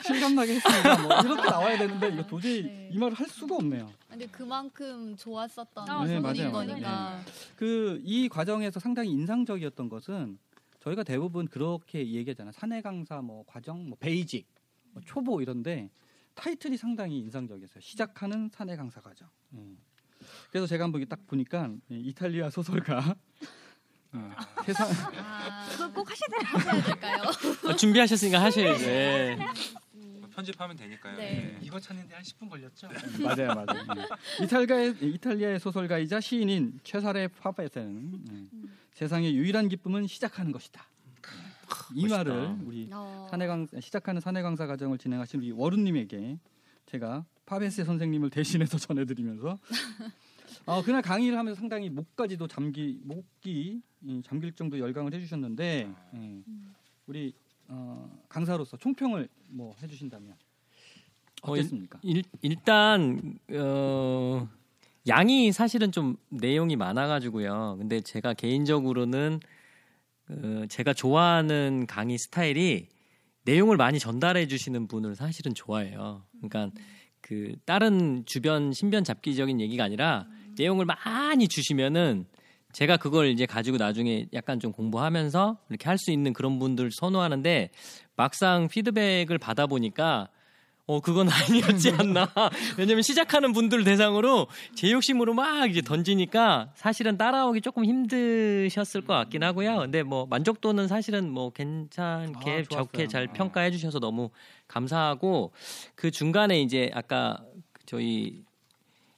실감나게 했습니다. 뭐 이렇게 나와야 되는데 이거 도저히 네. 이 말을 할 수가 없네요. 근데 그만큼 좋았었던 아, 네, 부분인 거니까. 네. 그 이 과정에서 상당히 인상적이었던 것은 저희가 대부분 그렇게 얘기하잖아요. 사내 강사 뭐 과정, 뭐 베이직, 뭐 초보 이런데 타이틀이 상당히 인상적이었어요. 시작하는 사내 강사 과정. 음. 그래서 제가 한번 딱 보니까 이탈리아 소설가 세상 아, 그걸 꼭 하셔야 될까요? 어, 준비하셨으니까 하셔야죠. 네. 편집하면 되니까요. 네. 네. 이거 찾는데 한 십 분 걸렸죠? 네. 맞아요, 맞아요. 네. 이탈리아의, 이탈리아의 소설가이자 시인인 최사레 파베테는 네. 음. 세상의 유일한 기쁨은 시작하는 것이다. 이 멋있다. 말을 우리 어. 사내강 시작하는 사내강사 과정을 진행하신 우리 워룬님에게 제가 파베세 선생님을 대신해서 전해드리면서. 어, 그날 강의를 하면서 상당히 목까지도 잠기 목이 음, 잠길 정도 열강을 해주셨는데 예, 음. 우리 어, 강사로서 총평을 뭐 해주신다면 어땠습니까? 어, 일, 일단 어, 양이 사실은 좀 내용이 많아가지고요. 근데 제가 개인적으로는 어, 제가 좋아하는 강의 스타일이 내용을 많이 전달해 주시는 분을 사실은 좋아해요. 그러니까 그 다른 주변 신변 잡기적인 얘기가 아니라. 내용을 많이 주시면은 제가 그걸 이제 가지고 나중에 약간 좀 공부하면서 이렇게 할 수 있는 그런 분들 선호하는데 막상 피드백을 받아 보니까 어 그건 아니었지 않나. 왜냐면 시작하는 분들 대상으로 제 욕심으로 막 이제 던지니까 사실은 따라오기 조금 힘드셨을 것 같긴 하고요. 근데 뭐 만족도는 사실은 뭐 괜찮게 아, 좋게 잘 평가해 주셔서 너무 감사하고 그 중간에 이제 아까 저희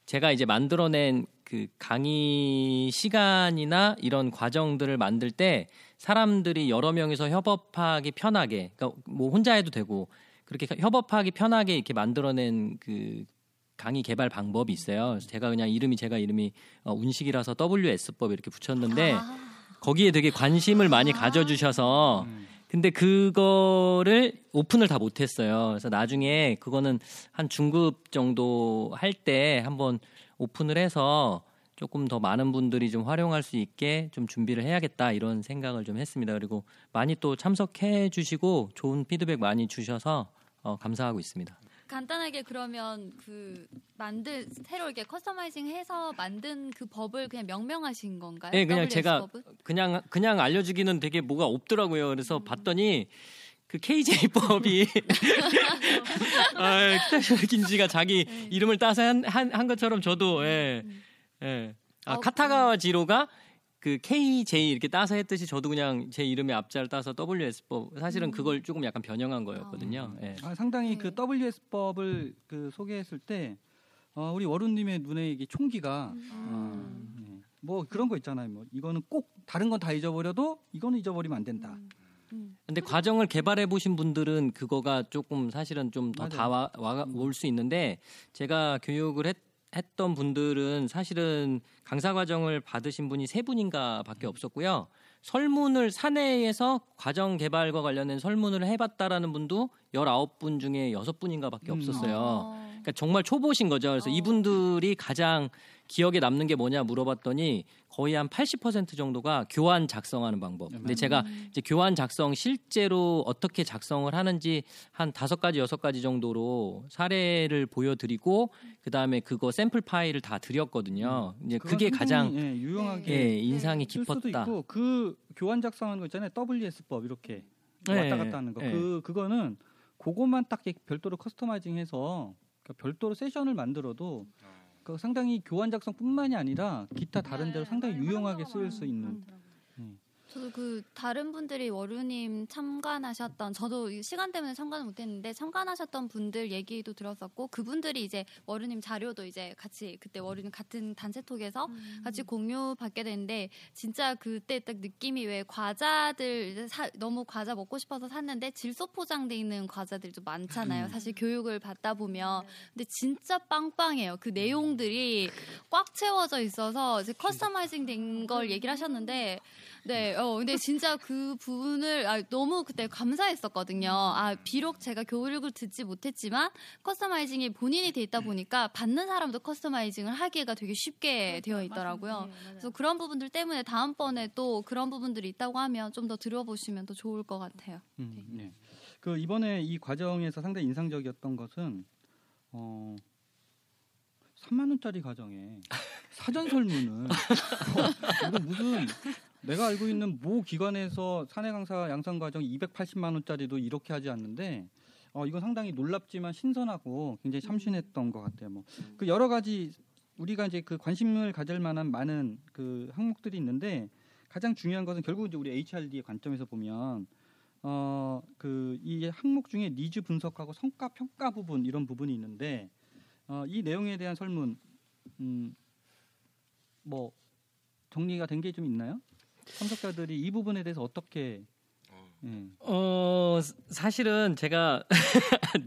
제가 이제 만들어낸 그 강의 시간이나 이런 과정들을 만들 때 사람들이 여러 명이서 협업하기 편하게, 그러니까 뭐 혼자 해도 되고 그렇게 협업하기 편하게 이렇게 만들어낸 그 강의 개발 방법이 있어요. 그래서 제가 그냥 이름이 제가 이름이 어, 운식이라서 더블유에스 법 이렇게 붙였는데 아~ 거기에 되게 관심을 많이 아~ 가져주셔서. 음. 근데 그거를 오픈을 다 못했어요. 그래서 나중에 그거는 한 중급 정도 할 때 한번 오픈을 해서 조금 더 많은 분들이 좀 활용할 수 있게 좀 준비를 해야겠다 이런 생각을 좀 했습니다. 그리고 많이 또 참석해 주시고 좋은 피드백 많이 주셔서 어, 감사하고 있습니다. 간단하게 그러면 그 만든 새로 이렇게 커스터마이징해서 만든 그 법을 그냥 명명하신 건가요? 네, 그냥 제가 법은? 그냥 그냥 알려주기는 되게 뭐가 없더라고요. 그래서 음. 봤더니 그 케이제이 법이 키타시로 김지가 자기 네. 이름을 따서 한, 한, 한 것처럼 저도 예, 음. 예. 아, 어, 카타가와 지로가 그 케이제이 이렇게 따서 했듯이 저도 그냥 제 이름의 앞자를 따서 더블유에스 법 사실은 그걸 조금 약간 변형한 거였거든요. 아, 네. 아, 상당히 그 더블유에스 법을 그 소개했을 때 어, 우리 워룬님의 눈에 이게 총기가 음. 어, 네. 뭐 그런 거 있잖아요. 뭐 이거는 꼭 다른 건 다 잊어버려도 이거는 잊어버리면 안 된다. 음. 음. 근데 과정을 개발해 보신 분들은 그거가 조금 사실은 좀 더 다 와 올 수 있는데 제가 교육을 했. 했던 분들은 사실은 강사 과정을 받으신 분이 세 분인가 밖에 없었고요. 설문을 사내에서 과정 개발과 관련된 설문을 해봤다라는 분도 열아홉 분 중에 여섯 분인가 밖에 없었어요. 음. 그러니까 정말 초보신 거죠. 그래서 어. 이분들이 가장 기억에 남는 게 뭐냐 물어봤더니 거의 한 팔십 퍼센트 정도가 교환 작성하는 방법. 근데 음. 제가 이제 교환 작성 실제로 어떻게 작성을 하는지 한 다섯 가지 여섯 가지 정도로 사례를 보여드리고 그 다음에 그거 샘플 파일을 다 드렸거든요. 음. 이제 그게 가장 예, 유용하게 예, 인상이 네. 깊었다. 수도 있고 그 교환 작성하는 거 있잖아요. 더블유에스 법 이렇게 네. 왔다 갔다 하는 거. 네. 그 그거는 그것만 딱 별도로 커스터마이징해서 그러니까 별도로 세션을 만들어도. 그 상당히 교환 작성뿐만이 아니라 기타 다른 데로 상당히 유용하게 쓰일 수 있는. 네. 저도 그 다른 분들이 워루님 참관하셨던, 저도 시간 때문에 참관을 못했는데 참관하셨던 분들 얘기도 들었었고, 그분들이 이제 워루님 자료도 이제 같이 그때 워루님 같은 단체톡에서 음. 같이 공유 받게 됐는데, 진짜 그때 딱 느낌이 왜 과자들 사, 너무 과자 먹고 싶어서 샀는데 질소 포장돼 있는 과자들 좀 많잖아요. 음. 사실 교육을 받다 보면. 근데 진짜 빵빵해요. 그 내용들이 꽉 채워져 있어서 이제 커스터마이징 된 걸 얘기를 하셨는데, 네, 어, 근데 진짜 그 부분을 아, 너무 그때 감사했었거든요. 아, 비록 제가 교육을 듣지 못했지만 커스터마이징이 본인이 돼 있다 보니까 받는 사람도 커스터마이징을 하기가 되게 쉽게 되어 있더라고요. 그래서 그런 부분들 때문에 다음번에 또 그런 부분들이 있다고 하면 좀 더 들어보시면 더 좋을 것 같아요. 음, 네. 그 이번에 이 과정에서 상당히 인상적이었던 것은 어, 삼만 원짜리 과정에 사전 설문을 어, 이건 무슨 내가 알고 있는 모 기관에서 사내 강사 양성 과정 이백팔십만 원짜리도 이렇게 하지 않는데, 어, 이건 상당히 놀랍지만 신선하고 굉장히 참신했던 것 같아요. 뭐 그 여러 가지 우리가 이제 그 관심을 가질 만한 많은 그 항목들이 있는데, 가장 중요한 것은 결국 이제 우리 에이치알디의 관점에서 보면 어, 그 이 항목 중에 니즈 분석하고 성과 평가 부분 이런 부분이 있는데, 어, 이 내용에 대한 설문 음, 뭐 정리가 된 게 좀 있나요? 참석자들이 이 부분에 대해서 어떻게? 네. 어 사실은 제가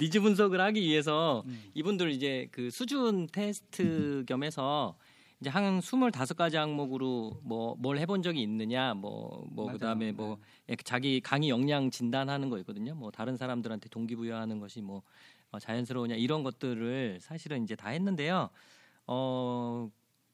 니즈 분석을 하기 위해서 음. 이분들 이제 그 수준 테스트 겸해서 이제 한 스물다섯 가지 항목으로 뭐 뭘 해본 적이 있느냐, 뭐 뭐 그다음에 뭐 네. 자기 강의 역량 진단하는 거 있거든요. 뭐 다른 사람들한테 동기부여하는 것이 뭐 자연스러우냐 이런 것들을 사실은 이제 다 했는데요. 어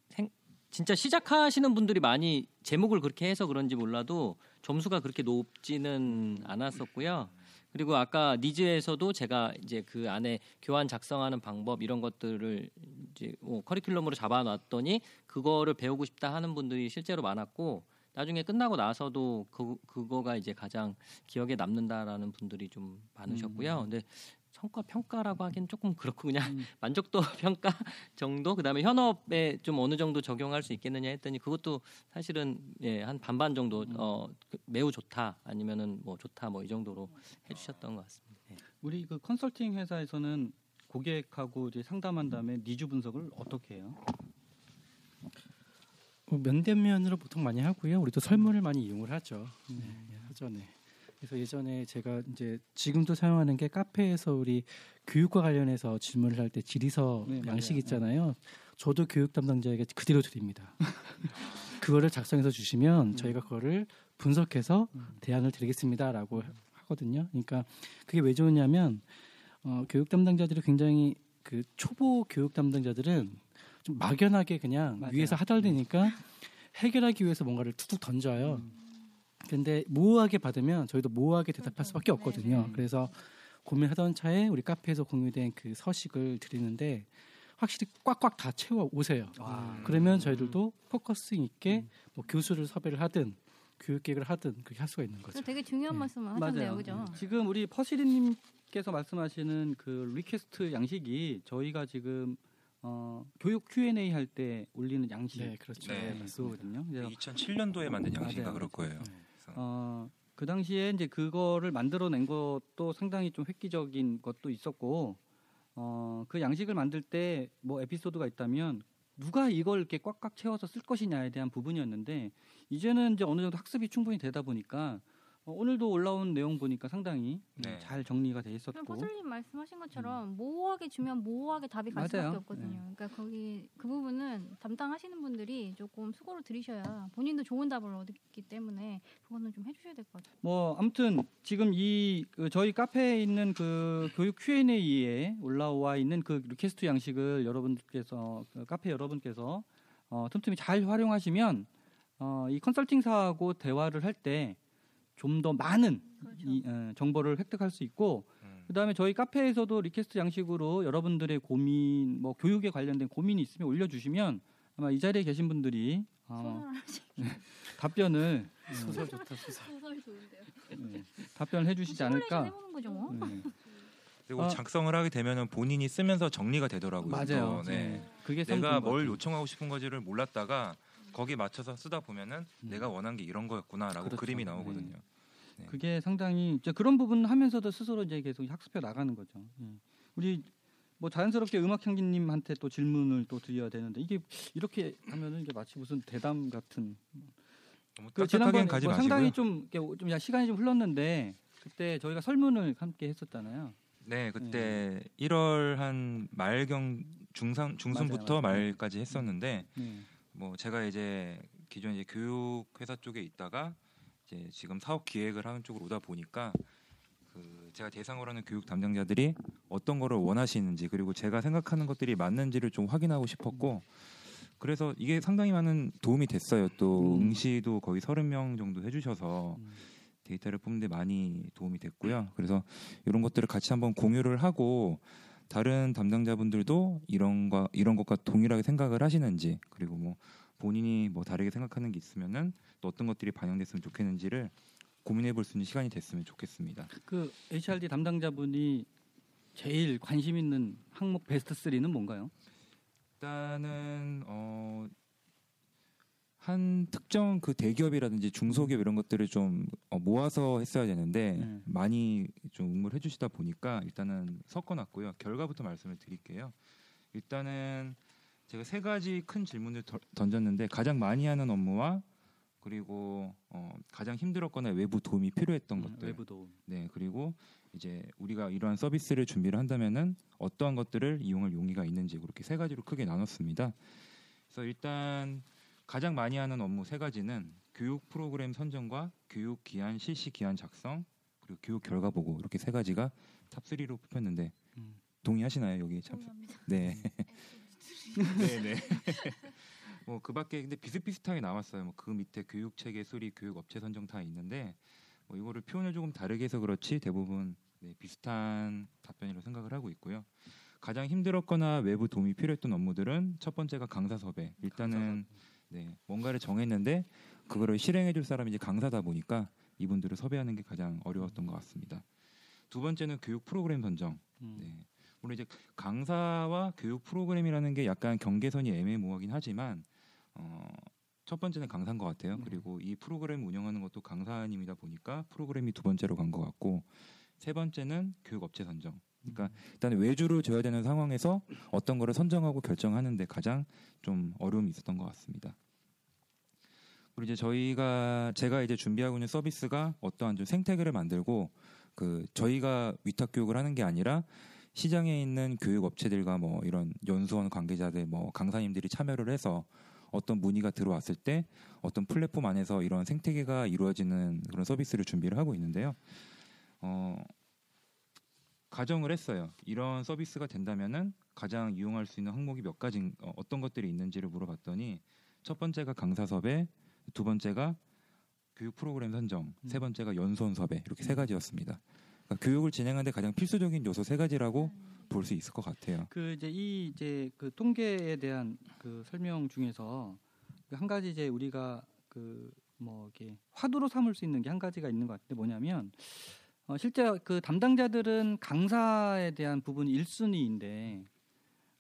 생 진짜 시작하시는 분들이 많이 제목을 그렇게 해서 그런지 몰라도 점수가 그렇게 높지는 않았었고요. 그리고 아까 니즈에서도 제가 이제 그 안에 교환 작성하는 방법 이런 것들을 이제 뭐 커리큘럼으로 잡아놨더니 그거를 배우고 싶다 하는 분들이 실제로 많았고, 나중에 끝나고 나서도 그, 그거가 이제 가장 기억에 남는다라는 분들이 좀 많으셨고요. 근데 성과 평가라고 하기엔 조금 그렇고 그냥 음. 만족도 평가 정도, 그다음에 현업에 좀 어느 정도 적용할 수 있겠느냐 했더니 그것도 사실은 예, 한 반반 정도 음. 어, 매우 좋다 아니면은 뭐 좋다 뭐 이 정도로 해주셨던 것 같습니다. 예. 우리 그 컨설팅 회사에서는 고객하고 이제 상담한 다음에 니즈 분석을 어떻게 해요? 어, 면대면으로 보통 많이 하고요. 우리도 설문을 많이 이용을 하죠. 음. 네, 하전에. 그래서 예전에 제가 이제 지금도 사용하는 게 카페에서 우리 교육과 관련해서 질문을 할 때 질의서 네, 양식 있잖아요. 네. 저도 교육 담당자에게 그대로 드립니다. 그거를 작성해서 주시면 음. 저희가 그거를 분석해서 음. 대안을 드리겠습니다라고 하거든요. 그러니까 그게 왜 좋으냐면 어, 교육 담당자들이 굉장히 그 초보 교육 담당자들은 좀 막연하게 그냥 맞아요. 위에서 하달되니까 해결하기 위해서 뭔가를 툭툭 던져요. 음. 근데 모호하게 받으면 저희도 모호하게 대답할 수밖에 없거든요. 그래서 고민하던 차에 우리 카페에서 공유된 그 서식을 드리는데 확실히 꽉꽉 다 채워 오세요. 와. 그러면 저희들도 포커스 있게 뭐 교수를 섭외를 하든 교육계획을 하든 그렇게 할 수가 있는 거죠. 되게 중요한 네. 말씀을 하셨네요, 그죠? 지금 우리 퍼시리님께서 말씀하시는 그 리퀘스트 양식이 저희가 지금 어, 교육 큐 앤 에이 할 때 올리는 양식, 네, 그렇죠. 네, 그거든요. 이천칠 년도에 만든 양식인가 그럴 거예요. 네. 어, 그 당시에 이제 그거를 만들어낸 것도 상당히 좀 획기적인 것도 있었고, 어, 그 양식을 만들 때 뭐 에피소드가 있다면 누가 이걸 이렇게 꽉꽉 채워서 쓸 것이냐에 대한 부분이었는데, 이제는 이제 어느 정도 학습이 충분히 되다 보니까. 어, 오늘도 올라온 내용 보니까 상당히 네. 잘 정리가 돼 있었고. 포슬님 말씀하신 것처럼 음. 모호하게 주면 모호하게 답이 갈 맞아요. 수밖에 없거든요. 네. 그러니까 거기 그 부분은 담당하시는 분들이 조금 수고를 들이셔야 본인도 좋은 답을 얻기 때문에 그거는 좀 해주셔야 될 것 같아요. 뭐 아무튼 지금 이 그 저희 카페에 있는 그 교육 큐 앤 에이에 올라와 있는 그 리퀘스트 양식을 여러분께서 그 카페 여러분께서 어, 틈틈이 잘 활용하시면 어, 이 컨설팅사하고 대화를 할 때. 좀 더 많은 그렇죠. 이, 어, 정보를 획득할 수 있고 음. 그다음에 저희 카페에서도 리퀘스트 양식으로 여러분들의 고민, 뭐 교육에 관련된 고민이 있으면 올려주시면 아마 이 자리에 계신 분들이 어, 답변을 소설 좋다 소설 소설 좋은데요. 네, 답변을 해주시지 않을까. 해보는 거죠, 뭐? 네. 그리고 아, 작성을 하게 되면은 본인이 쓰면서 정리가 되더라고요. 맞아요. 네. 네. 그게 내가 뭘 요청하고 싶은 거지를 몰랐다가 거기에 맞춰서 쓰다 보면은 음. 내가 원한 게 이런 거였구나라고 그렇죠. 그림이 나오거든요. 네. 네. 그게 상당히 이제 그런 부분 하면서도 스스로 이제 계속 학습해 나가는 거죠. 네. 우리 뭐 자연스럽게 음악향기님한테 또 질문을 또 드려야 되는데 이게 이렇게 하면은 이게 마치 무슨 대담 같은. 그 지난번 가지 뭐 상당히 좀 좀 시간이 좀 흘렀는데 그때 저희가 설문을 함께 했었잖아요. 네, 그때 네. 일월 한 말경 중상 중순부터 맞아요, 맞아요. 말까지 했었는데 네. 뭐 제가 이제 기존 이제 교육 회사 쪽에 있다가 이제 지금 사업 기획을 하는 쪽으로 오다 보니까 그 제가 대상으로 하는 교육 담당자들이 어떤 거를 원하시는지 그리고 제가 생각하는 것들이 맞는지를 좀 확인하고 싶었고. 그래서 이게 상당히 많은 도움이 됐어요. 또 응시도 거의 서른 명 정도 해주셔서 데이터를 뽑는데 많이 도움이 됐고요. 그래서 이런 것들을 같이 한번 공유를 하고 다른 담당자분들도 이런 거 이런 것과 동일하게 생각을 하시는지 그리고 뭐 본인이 뭐 다르게 생각하는 게 있으면은 또 어떤 것들이 반영됐으면 좋겠는지를 고민해 볼 수 있는 시간이 됐으면 좋겠습니다. 그 에이치알디 담당자분이 제일 관심 있는 항목 베스트 삼은 뭔가요? 일단은 어, 한 특정 그 대기업이라든지 중소기업 이런 것들을 좀 어, 모아서 했어야 되는데 네. 많이 좀 응모를 해주시다 보니까 일단은 섞어놨고요. 결과부터 말씀을 드릴게요. 일단은 제가 세 가지 큰 질문을 더, 던졌는데 가장 많이 하는 업무와 그리고 어, 가장 힘들었거나 외부 도움이 필요했던 네, 것들. 외부 도움. 네, 그리고 이제 우리가 이러한 서비스를 준비를 한다면은 어떠한 것들을 이용할 용의가 있는지 그렇게 세 가지로 크게 나눴습니다. 그래서 일단 가장 많이 하는 업무 세 가지는 교육 프로그램 선정과 교육 기한 실시 기한 작성 그리고 교육 결과 보고 이렇게 세 가지가 탑 삼로 뽑혔는데 음. 동의하시나요? 여기 참. 네. 네, 네. 뭐 그 밖에 근데 비슷비슷하게 나왔어요. 뭐 그 밑에 교육 체계 수리, 교육 업체 선정 다 있는데 뭐 이거를 표현을 조금 다르게 해서 그렇지 대부분 네, 비슷한 답변이라고 생각을 하고 있고요. 가장 힘들었거나 외부 도움이 필요했던 업무들은 첫 번째가 강사 섭외. 일단은 네, 뭔가를 정했는데 그거를 실행해줄 사람이 이제 강사다 보니까 이분들을 섭외하는 게 가장 어려웠던 것 같습니다. 두 번째는 교육 프로그램 선정. 네. 물론 이제 강사와 교육 프로그램이라는 게 약간 경계선이 애매모호하긴 하지만 어, 첫 번째는 강사인 것 같아요. 네. 그리고 이 프로그램 운영하는 것도 강사님이다 보니까 프로그램이 두 번째로 간 것 같고 세 번째는 교육업체 선정. 그러니까 음. 일단 외주를 줘야 되는 상황에서 어떤 거를 선정하고 결정하는 데 가장 좀 어려움이 있었던 것 같습니다. 그리고 이제 저희가 제가 이제 준비하고 있는 서비스가 어떠한 좀 생태계를 만들고 그 저희가 위탁 교육을 하는 게 아니라 시장에 있는 교육업체들과 뭐 이런 연수원 관계자들, 뭐 강사님들이 참여를 해서 어떤 문의가 들어왔을 때 어떤 플랫폼 안에서 이런 생태계가 이루어지는 그런 서비스를 준비를 하고 있는데요. 어, 가정을 했어요. 이런 서비스가 된다면은 가장 이용할 수 있는 항목이 몇 가지 어, 어떤 것들이 있는지를 물어봤더니 첫 번째가 강사 섭외, 두 번째가 교육 프로그램 선정, 음. 세 번째가 연수원 섭외 이렇게 음. 세 가지였습니다. 그러니까 교육을 진행하는데 가장 필수적인 요소 세 가지라고 볼 수 있을 것 같아요. 그 이제 이 이제 그 통계에 대한 그 설명 중에서 한 가지 이제 우리가 그 뭐 이렇게 화두로 삼을 수 있는 게 한 가지가 있는 것 같은데 뭐냐면. 어, 실제 그 담당자들은 강사에 대한 부분이 일 순위인데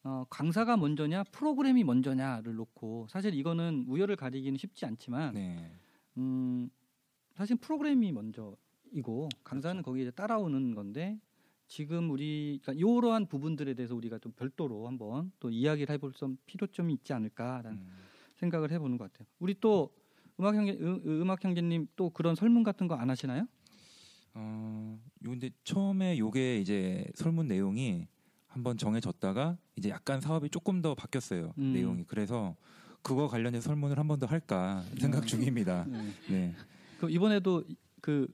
어, 강사가 먼저냐 프로그램이 먼저냐를 놓고 사실 이거는 우열을 가리기는 쉽지 않지만 네. 음, 사실 프로그램이 먼저이고 강사는 그렇죠. 거기에 이제 따라오는 건데 지금 우리 그러니까 이러한 부분들에 대해서 우리가 좀 별도로 한번 또 이야기를 해볼 좀 필요점이 있지 않을까라는 음. 생각을 해보는 것 같아요. 우리 또 음악향기, 음악향기님 또 그런 설문 같은 거 안 하시나요? 어, 근데 처음에 요게 이제 설문 내용이 한번 정해졌다가 이제 약간 사업이 조금 더 바뀌었어요. 음. 내용이. 그래서 그거 관련해서 설문을 한 번 더 할까 생각 중입니다. 네. 네. 그럼 이번에도 그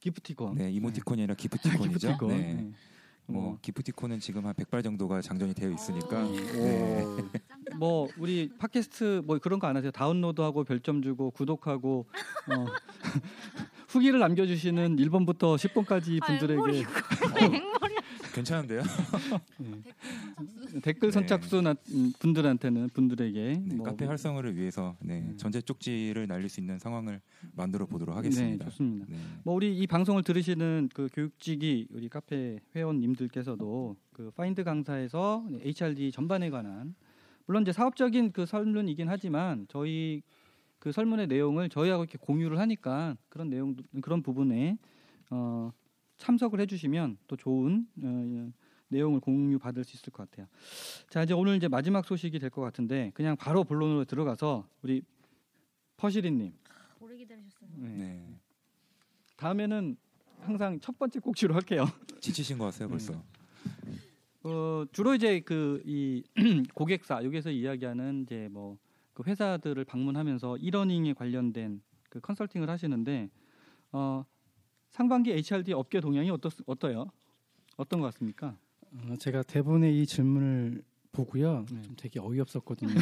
기프티콘. 네, 이모티콘이 아니라 기프티콘이죠. 기프티콘. 네. 네. 뭐 기프티콘은 지금 한 백 발 정도가 장전이 되어 있으니까. 네. 뭐 우리 팟캐스트 뭐 그런 거 안 하세요? 다운로드하고 별점 주고 구독하고 어, 후기를 남겨주시는 일 번부터 십 번까지 분들에게. 어, 괜찮은데요? 네. 댓글 선착순 네. 분들한테는 분들에게 네, 뭐, 카페 활성화를 위해서 네, 네. 전제 쪽지를 날릴 수 있는 상황을 만들어 보도록 하겠습니다. 네, 좋습니다. 네. 뭐 우리 이 방송을 들으시는 그 교육지기 우리 카페 회원님들께서도 그 파인드 강사에서 에이치알디 전반에 관한 물론 이제 사업적인 그 설문이긴 하지만 저희 그 설문의 내용을 저희하고 이렇게 공유를 하니까 그런 내용 그런 부분에 어, 참석을 해주시면 또 좋은 어, 내용을 공유 받을 수 있을 것 같아요. 자 이제 오늘 이제 마지막 소식이 될 것 같은데 그냥 바로 본론으로 들어가서 우리 퍼시리님. 오래 기다리셨어요. 네. 네. 다음에는 항상 첫 번째 꼭지로 할게요. 지치신 것 같아요 벌써. 음. 어, 주로 이제 그 이 고객사 여기서 이야기하는 이제 뭐 그 회사들을 방문하면서 이러닝에 관련된 그 컨설팅을 하시는데 어, 상반기 에이치알디 업계 동향이 어떻 어떠요? 어떤 것 같습니까? 어, 제가 대본에 이 질문을 보고요. 네. 좀 되게 어이없었거든요.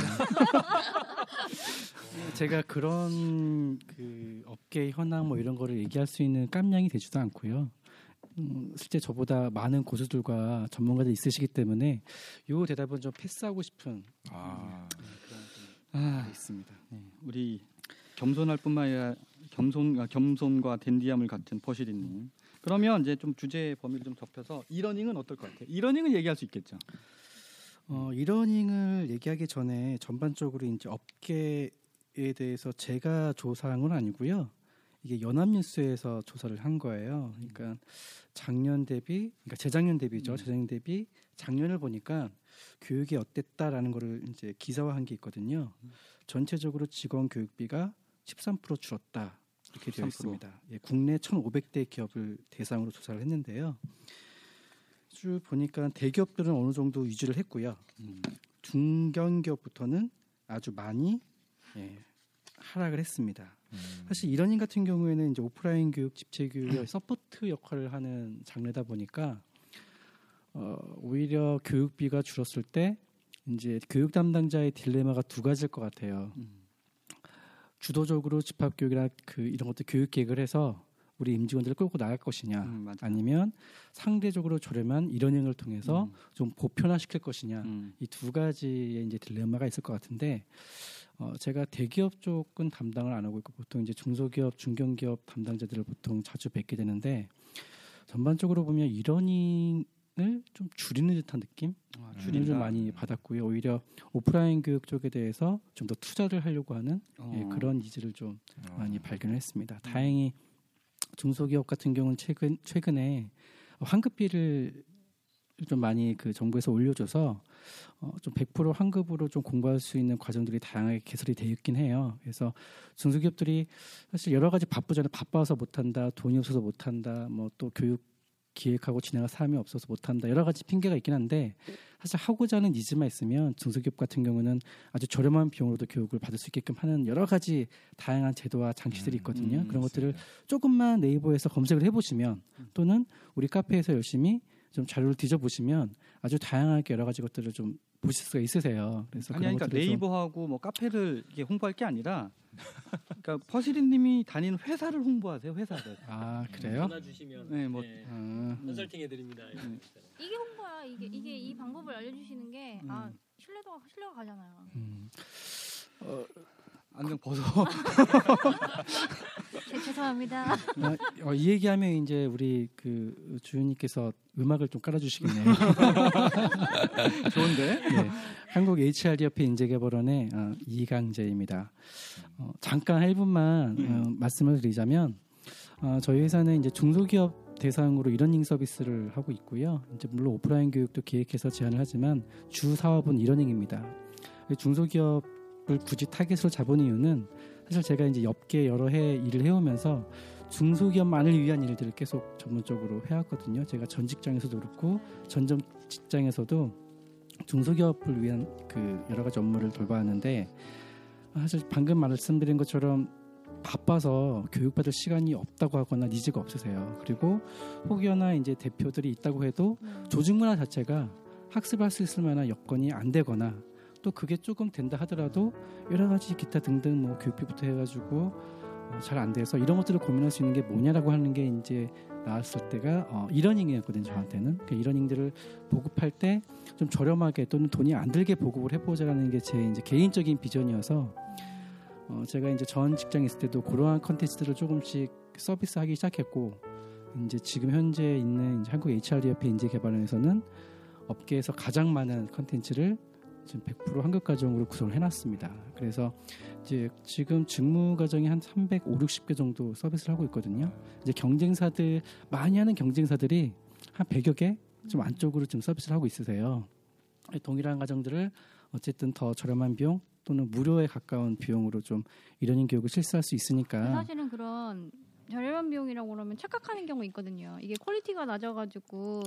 제가 그런 그 업계 현황 뭐 이런 거를 얘기할 수 있는 깜냥이 되지도 않고요. 음, 실제 저보다 많은 고수들과 전문가들 있으시기 때문에 이 대답은 좀 패스하고 싶은 아. 음, 그런 아, 있습니다. 네. 우리 겸손할 뿐만 아니라 겸손, 겸손과 댄디함을 갖춘 퍼시리님. 그러면 이제 좀 주제 범위를 좀 좁혀서 이러닝은 어떨 것 같아요? 이러닝은 얘기할 수 있겠죠. 어, 이러닝을 얘기하기 전에 전반적으로 이제 업계에 대해서 제가 조사한 건 아니고요. 이게 연합뉴스에서 조사를 한 거예요. 그러니까 작년 대비, 그러니까 재작년 대비죠. 재작년 대비 작년을 보니까 교육이 어땠다라는 거를 이제 기사화한 게 있거든요. 전체적으로 직원 교육비가 십삼 퍼센트 줄었다 이렇게 되어 있습니다. 예, 국내 천오백 대 기업을 대상으로 조사를 했는데요. 쭉 보니까 대기업들은 어느 정도 유지를 했고요. 음. 중견기업부터는 아주 많이 예, 하락을 했습니다. 음. 사실 이러닝 같은 경우에는 이제 오프라인 교육, 집체 교육의 서포트 역할을 하는 장르다 보니까 어, 오히려 교육비가 줄었을 때 이제 교육 담당자의 딜레마가 두 가지일 것 같아요. 음. 주도적으로 집합 교육이나 그 이런 것들 교육 계획을 해서 우리 임직원들을 끌고 나갈 것이냐, 음, 아니면 상대적으로 저렴한 이러닝을 통해서 음. 좀 보편화시킬 것이냐, 음. 이 두 가지의 이제 딜레마가 있을 것 같은데 어, 제가 대기업 쪽은 담당을 안 하고 있고 보통 이제 중소기업, 중견기업 담당자들을 보통 자주 뵙게 되는데 전반적으로 보면 이러닝 좀 줄이는 듯한 느낌, 아, 줄이는 좀 많이 받았고요. 오히려 오프라인 교육 쪽에 대해서 좀 더 투자를 하려고 하는 어. 예, 그런 니즈를 좀 어. 많이 발견을 했습니다. 다행히 중소기업 같은 경우는 최근 최근에 환급비를 좀 많이 그 정부에서 올려줘서 어, 좀 백 퍼센트 환급으로 좀 공부할 수 있는 과정들이 다양하게 개설이 되어 있긴 해요. 그래서 중소기업들이 사실 여러 가지 바쁘잖아요. 바빠서 못한다, 돈이 없어서 못한다, 뭐 또 교육 기획하고 진행할 사람이 없어서 못한다 여러 가지 핑계가 있긴 한데 사실 하고자 하는 니즈만 있으면 중소기업 같은 경우는 아주 저렴한 비용으로도 교육을 받을 수 있게끔 하는 여러 가지 다양한 제도와 장치들이 있거든요. 음, 음, 그런 것들을 조금만 네이버에서 검색을 해보시면 또는 우리 카페에서 열심히 좀 자료를 뒤져보시면 아주 다양하게 여러 가지 것들을 좀 보실 수가 있으세요. 그래서 아니, 그런 그러니까 네이버하고 뭐 카페를 이게 홍보할 게 아니라, 그러니까 퍼시리님이 다니는 회사를 홍보하세요, 회사를. 아 그래요? 전화 주시면 네, 뭐 네. 아, 컨설팅해 드립니다. 음. 이게 홍보야, 이게 이게 이 방법을 알려주시는 게 음. 아, 신뢰도가 신뢰가 가잖아요. 음. 어, 안경 벗어. 제, 죄송합니다. 아, 어, 이 얘기하면 이제 우리 그 주윤님께서 음악을 좀 깔아주시겠네요. 좋은데? 네. 한국 에이치알디 협회 인재개발원의 어, 이강재입니다. 어, 잠깐 일 분만 음. 어, 말씀을 드리자면 어, 저희 회사는 이제 중소기업 대상으로 이러닝 서비스를 하고 있고요. 이제 물론 오프라인 교육도 기획해서 제안을 하지만 주 사업은 이러닝입니다. 중소기업 을 굳이 타겟으로 잡은 이유는 사실 제가 이제 업계 여러 해 일을 해오면서 중소기업만을 위한 일들을 계속 전문적으로 해왔거든요. 제가 전 직장에서도 그렇고 전전 직장에서도 중소기업을 위한 그 여러 가지 업무를 돌봐왔는데 사실 방금 말씀드린 것처럼 바빠서 교육받을 시간이 없다고 하거나 니즈가 없으세요. 그리고 혹여나 이제 대표들이 있다고 해도 조직 문화 자체가 학습할 수 있을 만한 여건이 안 되거나 또 그게 조금 된다 하더라도 여러 가지 기타 등등 뭐 교육비부터 해가지고 어, 잘 안 돼서 이런 것들을 고민할 수 있는 게 뭐냐라고 하는 게 이제 나왔을 때가 어, 이러닝이었거든요. 저한테는 그 이러닝들을 보급할 때 좀 저렴하게 또는 돈이 안 들게 보급을 해보자라는 게 제 이제 개인적인 비전이어서 어, 제가 이제 전 직장에 있을 때도 그러한 컨텐츠들을 조금씩 서비스하기 시작했고 이제 지금 현재 있는 이제 한국 에이치알디 협회 인재개발원에서는 업계에서 가장 많은 컨텐츠를 지금 백 퍼센트 한국가정으로 구성을 해놨습니다. 그래서 이제 지금 직무과정이 한 삼백, 오백육십 개 정도 서비스를 하고 있거든요. 이제 경쟁사들, 많이 하는 경쟁사들이 한 백여 개 좀 안쪽으로 좀 서비스를 하고 있으세요. 동일한 과정들을 어쨌든 더 저렴한 비용 또는 무료에 가까운 비용으로 좀 일원인 교육을 실시할 수 있으니까. 사실은 그런 저렴한 비용이라고 그러면 착각하는 경우 있거든요. 이게 퀄리티가 낮아가지고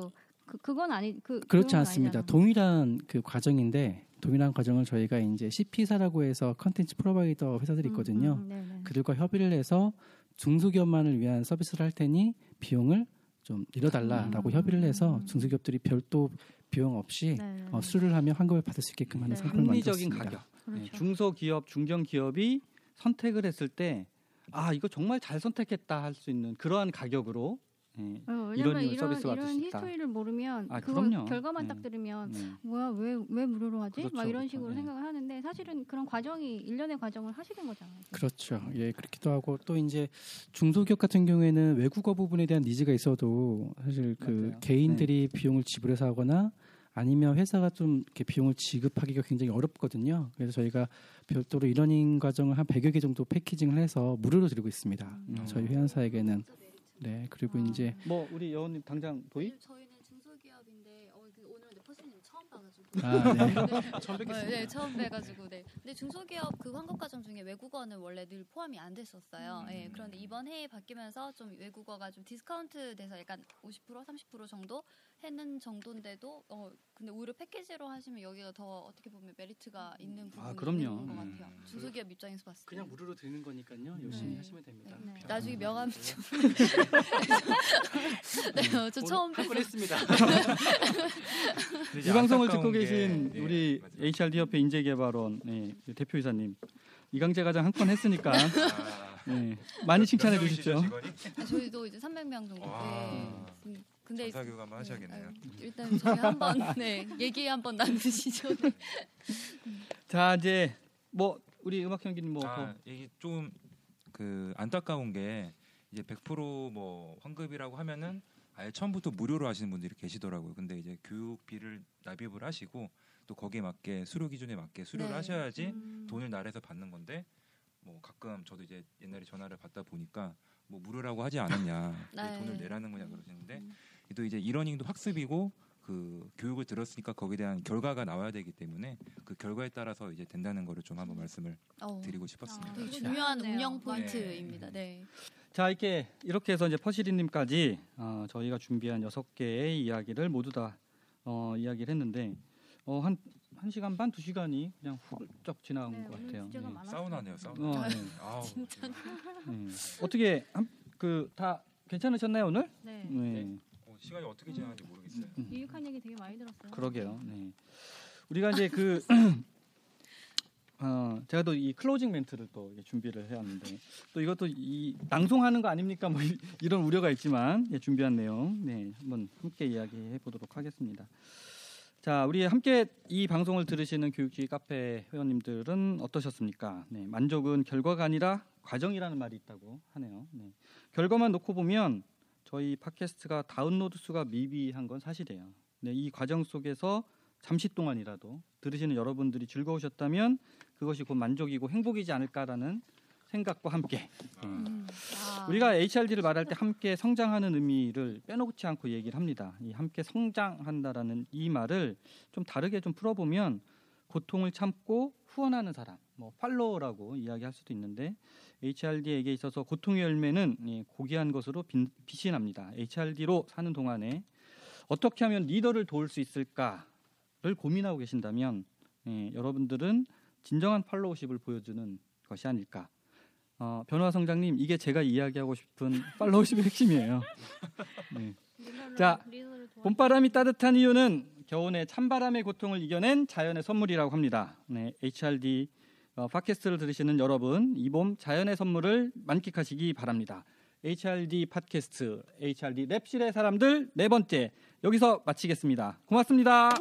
그 그건 아니 그 그렇지 않습니다. 아니잖아. 동일한 그 과정인데 동일한 과정을 저희가 이제 씨피사라고 해서 컨텐츠 프로바이더 회사들이 있거든요. 음, 음, 그들과 협의를 해서 중소기업만을 위한 서비스를 할 테니 비용을 좀 잃어달라라고 음, 협의를 해서 중소기업들이 별도 비용 없이 네. 어, 수료를 하며 환급을 받을 수 있게끔 하는 네. 상품을 만들었습니다. 합리적인 가격. 그렇죠. 네, 중소기업, 중견기업이 선택을 했을 때 아 이거 정말 잘 선택했다 할 수 있는 그러한 가격으로 네. 어, 이런 서비스 받을 수 있다. 이런 히스토리를 모르면 아, 그거 결과만 네. 딱 들으면 네. 뭐야 왜 왜 무료로 하지? 그렇죠, 막 이런 식으로 네. 생각을 하는데 사실은 그런 과정이 일련의 과정을 하시는 거잖아요. 그렇죠. 예, 그렇기도 하고 또 이제 중소기업 같은 경우에는 외국어 부분에 대한 니즈가 있어도 사실 그 맞아요. 개인들이 네. 비용을 지불해서 하거나 아니면 회사가 좀 이렇게 비용을 지급하기가 굉장히 어렵거든요. 그래서 저희가 별도로 이러닝 과정을 한 백여 개 정도 패키징을 해서 무료로 드리고 있습니다. 음. 저희 회원사에게는. 네, 그리고 아, 이제 뭐 우리 여원님 당장 도입? 저희는 중소기업인데 어, 오늘 퍼스님 처음 봐가지고 아, 네. 네. 처음 뵙겠습니다. 네, 처음 뵈가지고 네. 근데 중소기업 그 환급 과정 중에 외국어는 원래 늘 포함이 안 됐었어요. 음. 네, 그런데 이번 해에 바뀌면서 좀 외국어가 좀 디스카운트 돼서 약간 오십 퍼센트 삼십 퍼센트 정도 했는 정도인데도 어 근데 오히려 패키지로 하시면 여기가 더 어떻게 보면 메리트가 있는 부분인 아, 그럼요. 것 같아요. 음. 중소기업 입장에서 봤을 때 그냥 무료로 드리는 거니까요. 열심히 네. 하시면 됩니다. 네. 네. 나중에 명함 좀 네, 어, 저 처음 했습니다. 이 방송을 듣고 계신 게, 우리 네, 에이치알디 협회 인재개발원 네, 대표이사님 이강재 과장 한 건 했으니까 아, 네, 많이 칭찬해 주시죠. 아, 저희도 이제 삼백 명 정도. 아, 네. 근데 전사교감만 하셔야겠네요. 일단 저희 한번 네, 얘기 한번 나누시죠. 네. 자 이제 뭐 우리 음악 연기님 뭐 아, 얘기 좀 그 안타까운 게 이제 백 퍼센트 뭐 환급이라고 하면은 아예 처음부터 무료로 하시는 분들이 계시더라고요. 근데 이제 교육비를 납입을 하시고 또 거기에 맞게 수료 기준에 맞게 수료를 네. 하셔야지 음. 돈을 나라에서 받는 건데 뭐 가끔 저도 이제 옛날에 전화를 받다 보니까 뭐 무료라고 하지 않았냐 네. 돈을 내라는 거냐 그러시는데 음. 또 이제 이러닝도 학습이고 그 교육을 들었으니까 거기에 대한 결과가 나와야 되기 때문에 그 결과에 따라서 이제 된다는 거를 좀 한번 말씀을 오. 드리고 싶었습니다. 아, 중요한 운영 포인트입니다. 네. 네. 자 이렇게 이렇게 해서 이제 퍼시리님까지 어, 저희가 준비한 여섯 개의 이야기를 모두 다 어, 이야기를 했는데 어, 한 한 시간 반 두 시간이 그냥 훌쩍 지나온 네, 것 같아요. 네. 사우나네요, 사우나. 어, 네. 아우, 진짜. 네. 어떻게 그 다 괜찮으셨나요 오늘? 네. 네. 네. 시간이 어떻게 지나는지 모르겠어요. 유익한 얘기 되게 많이 들었어요. 그러게요. 네. 우리가 이제 그 어, 제가 또 이 클로징 멘트를 또 준비를 해왔는데 또 이것도 이 낭송하는 거 아닙니까? 뭐 이런 우려가 있지만 예, 준비한 내용 네 한번 함께 이야기해 보도록 하겠습니다. 자, 우리 함께 이 방송을 들으시는 교육지 카페 회원님들은 어떠셨습니까? 네, 만족은 결과가 아니라 과정이라는 말이 있다고 하네요. 네. 결과만 놓고 보면 저희 팟캐스트가 다운로드 수가 미비한 건 사실이에요. 네, 이 과정 속에서 잠시 동안이라도 들으시는 여러분들이 즐거우셨다면 그것이 곧 만족이고 행복이지 않을까라는 생각과 함께 음. 음. 우리가 에이치알디를 말할 때 함께 성장하는 의미를 빼놓지 않고 얘기를 합니다. 이 함께 성장한다라는 이 말을 좀 다르게 좀 풀어보면 고통을 참고 후원하는 사람, 뭐 팔로워라고 이야기할 수도 있는데 에이치알디에게 있어서 고통의 열매는 고귀한 것으로 빛이 납니다. 에이치알디로 사는 동안에 어떻게 하면 리더를 도울 수 있을까를 고민하고 계신다면 예, 여러분들은 진정한 팔로우십을 보여주는 것이 아닐까. 어, 변화 성장님, 이게 제가 이야기하고 싶은 팔로우십의 핵심이에요. 네. 자, 봄바람이 따뜻한 이유는 겨우내 찬바람의 고통을 이겨낸 자연의 선물이라고 합니다. 네, 에이치알디 어, 팟캐스트를 들으시는 여러분, 이 봄 자연의 선물을 만끽하시기 바랍니다. 에이치알디 팟캐스트, 에이치알디 랩실의 사람들 네 번째 여기서 마치겠습니다. 고맙습니다.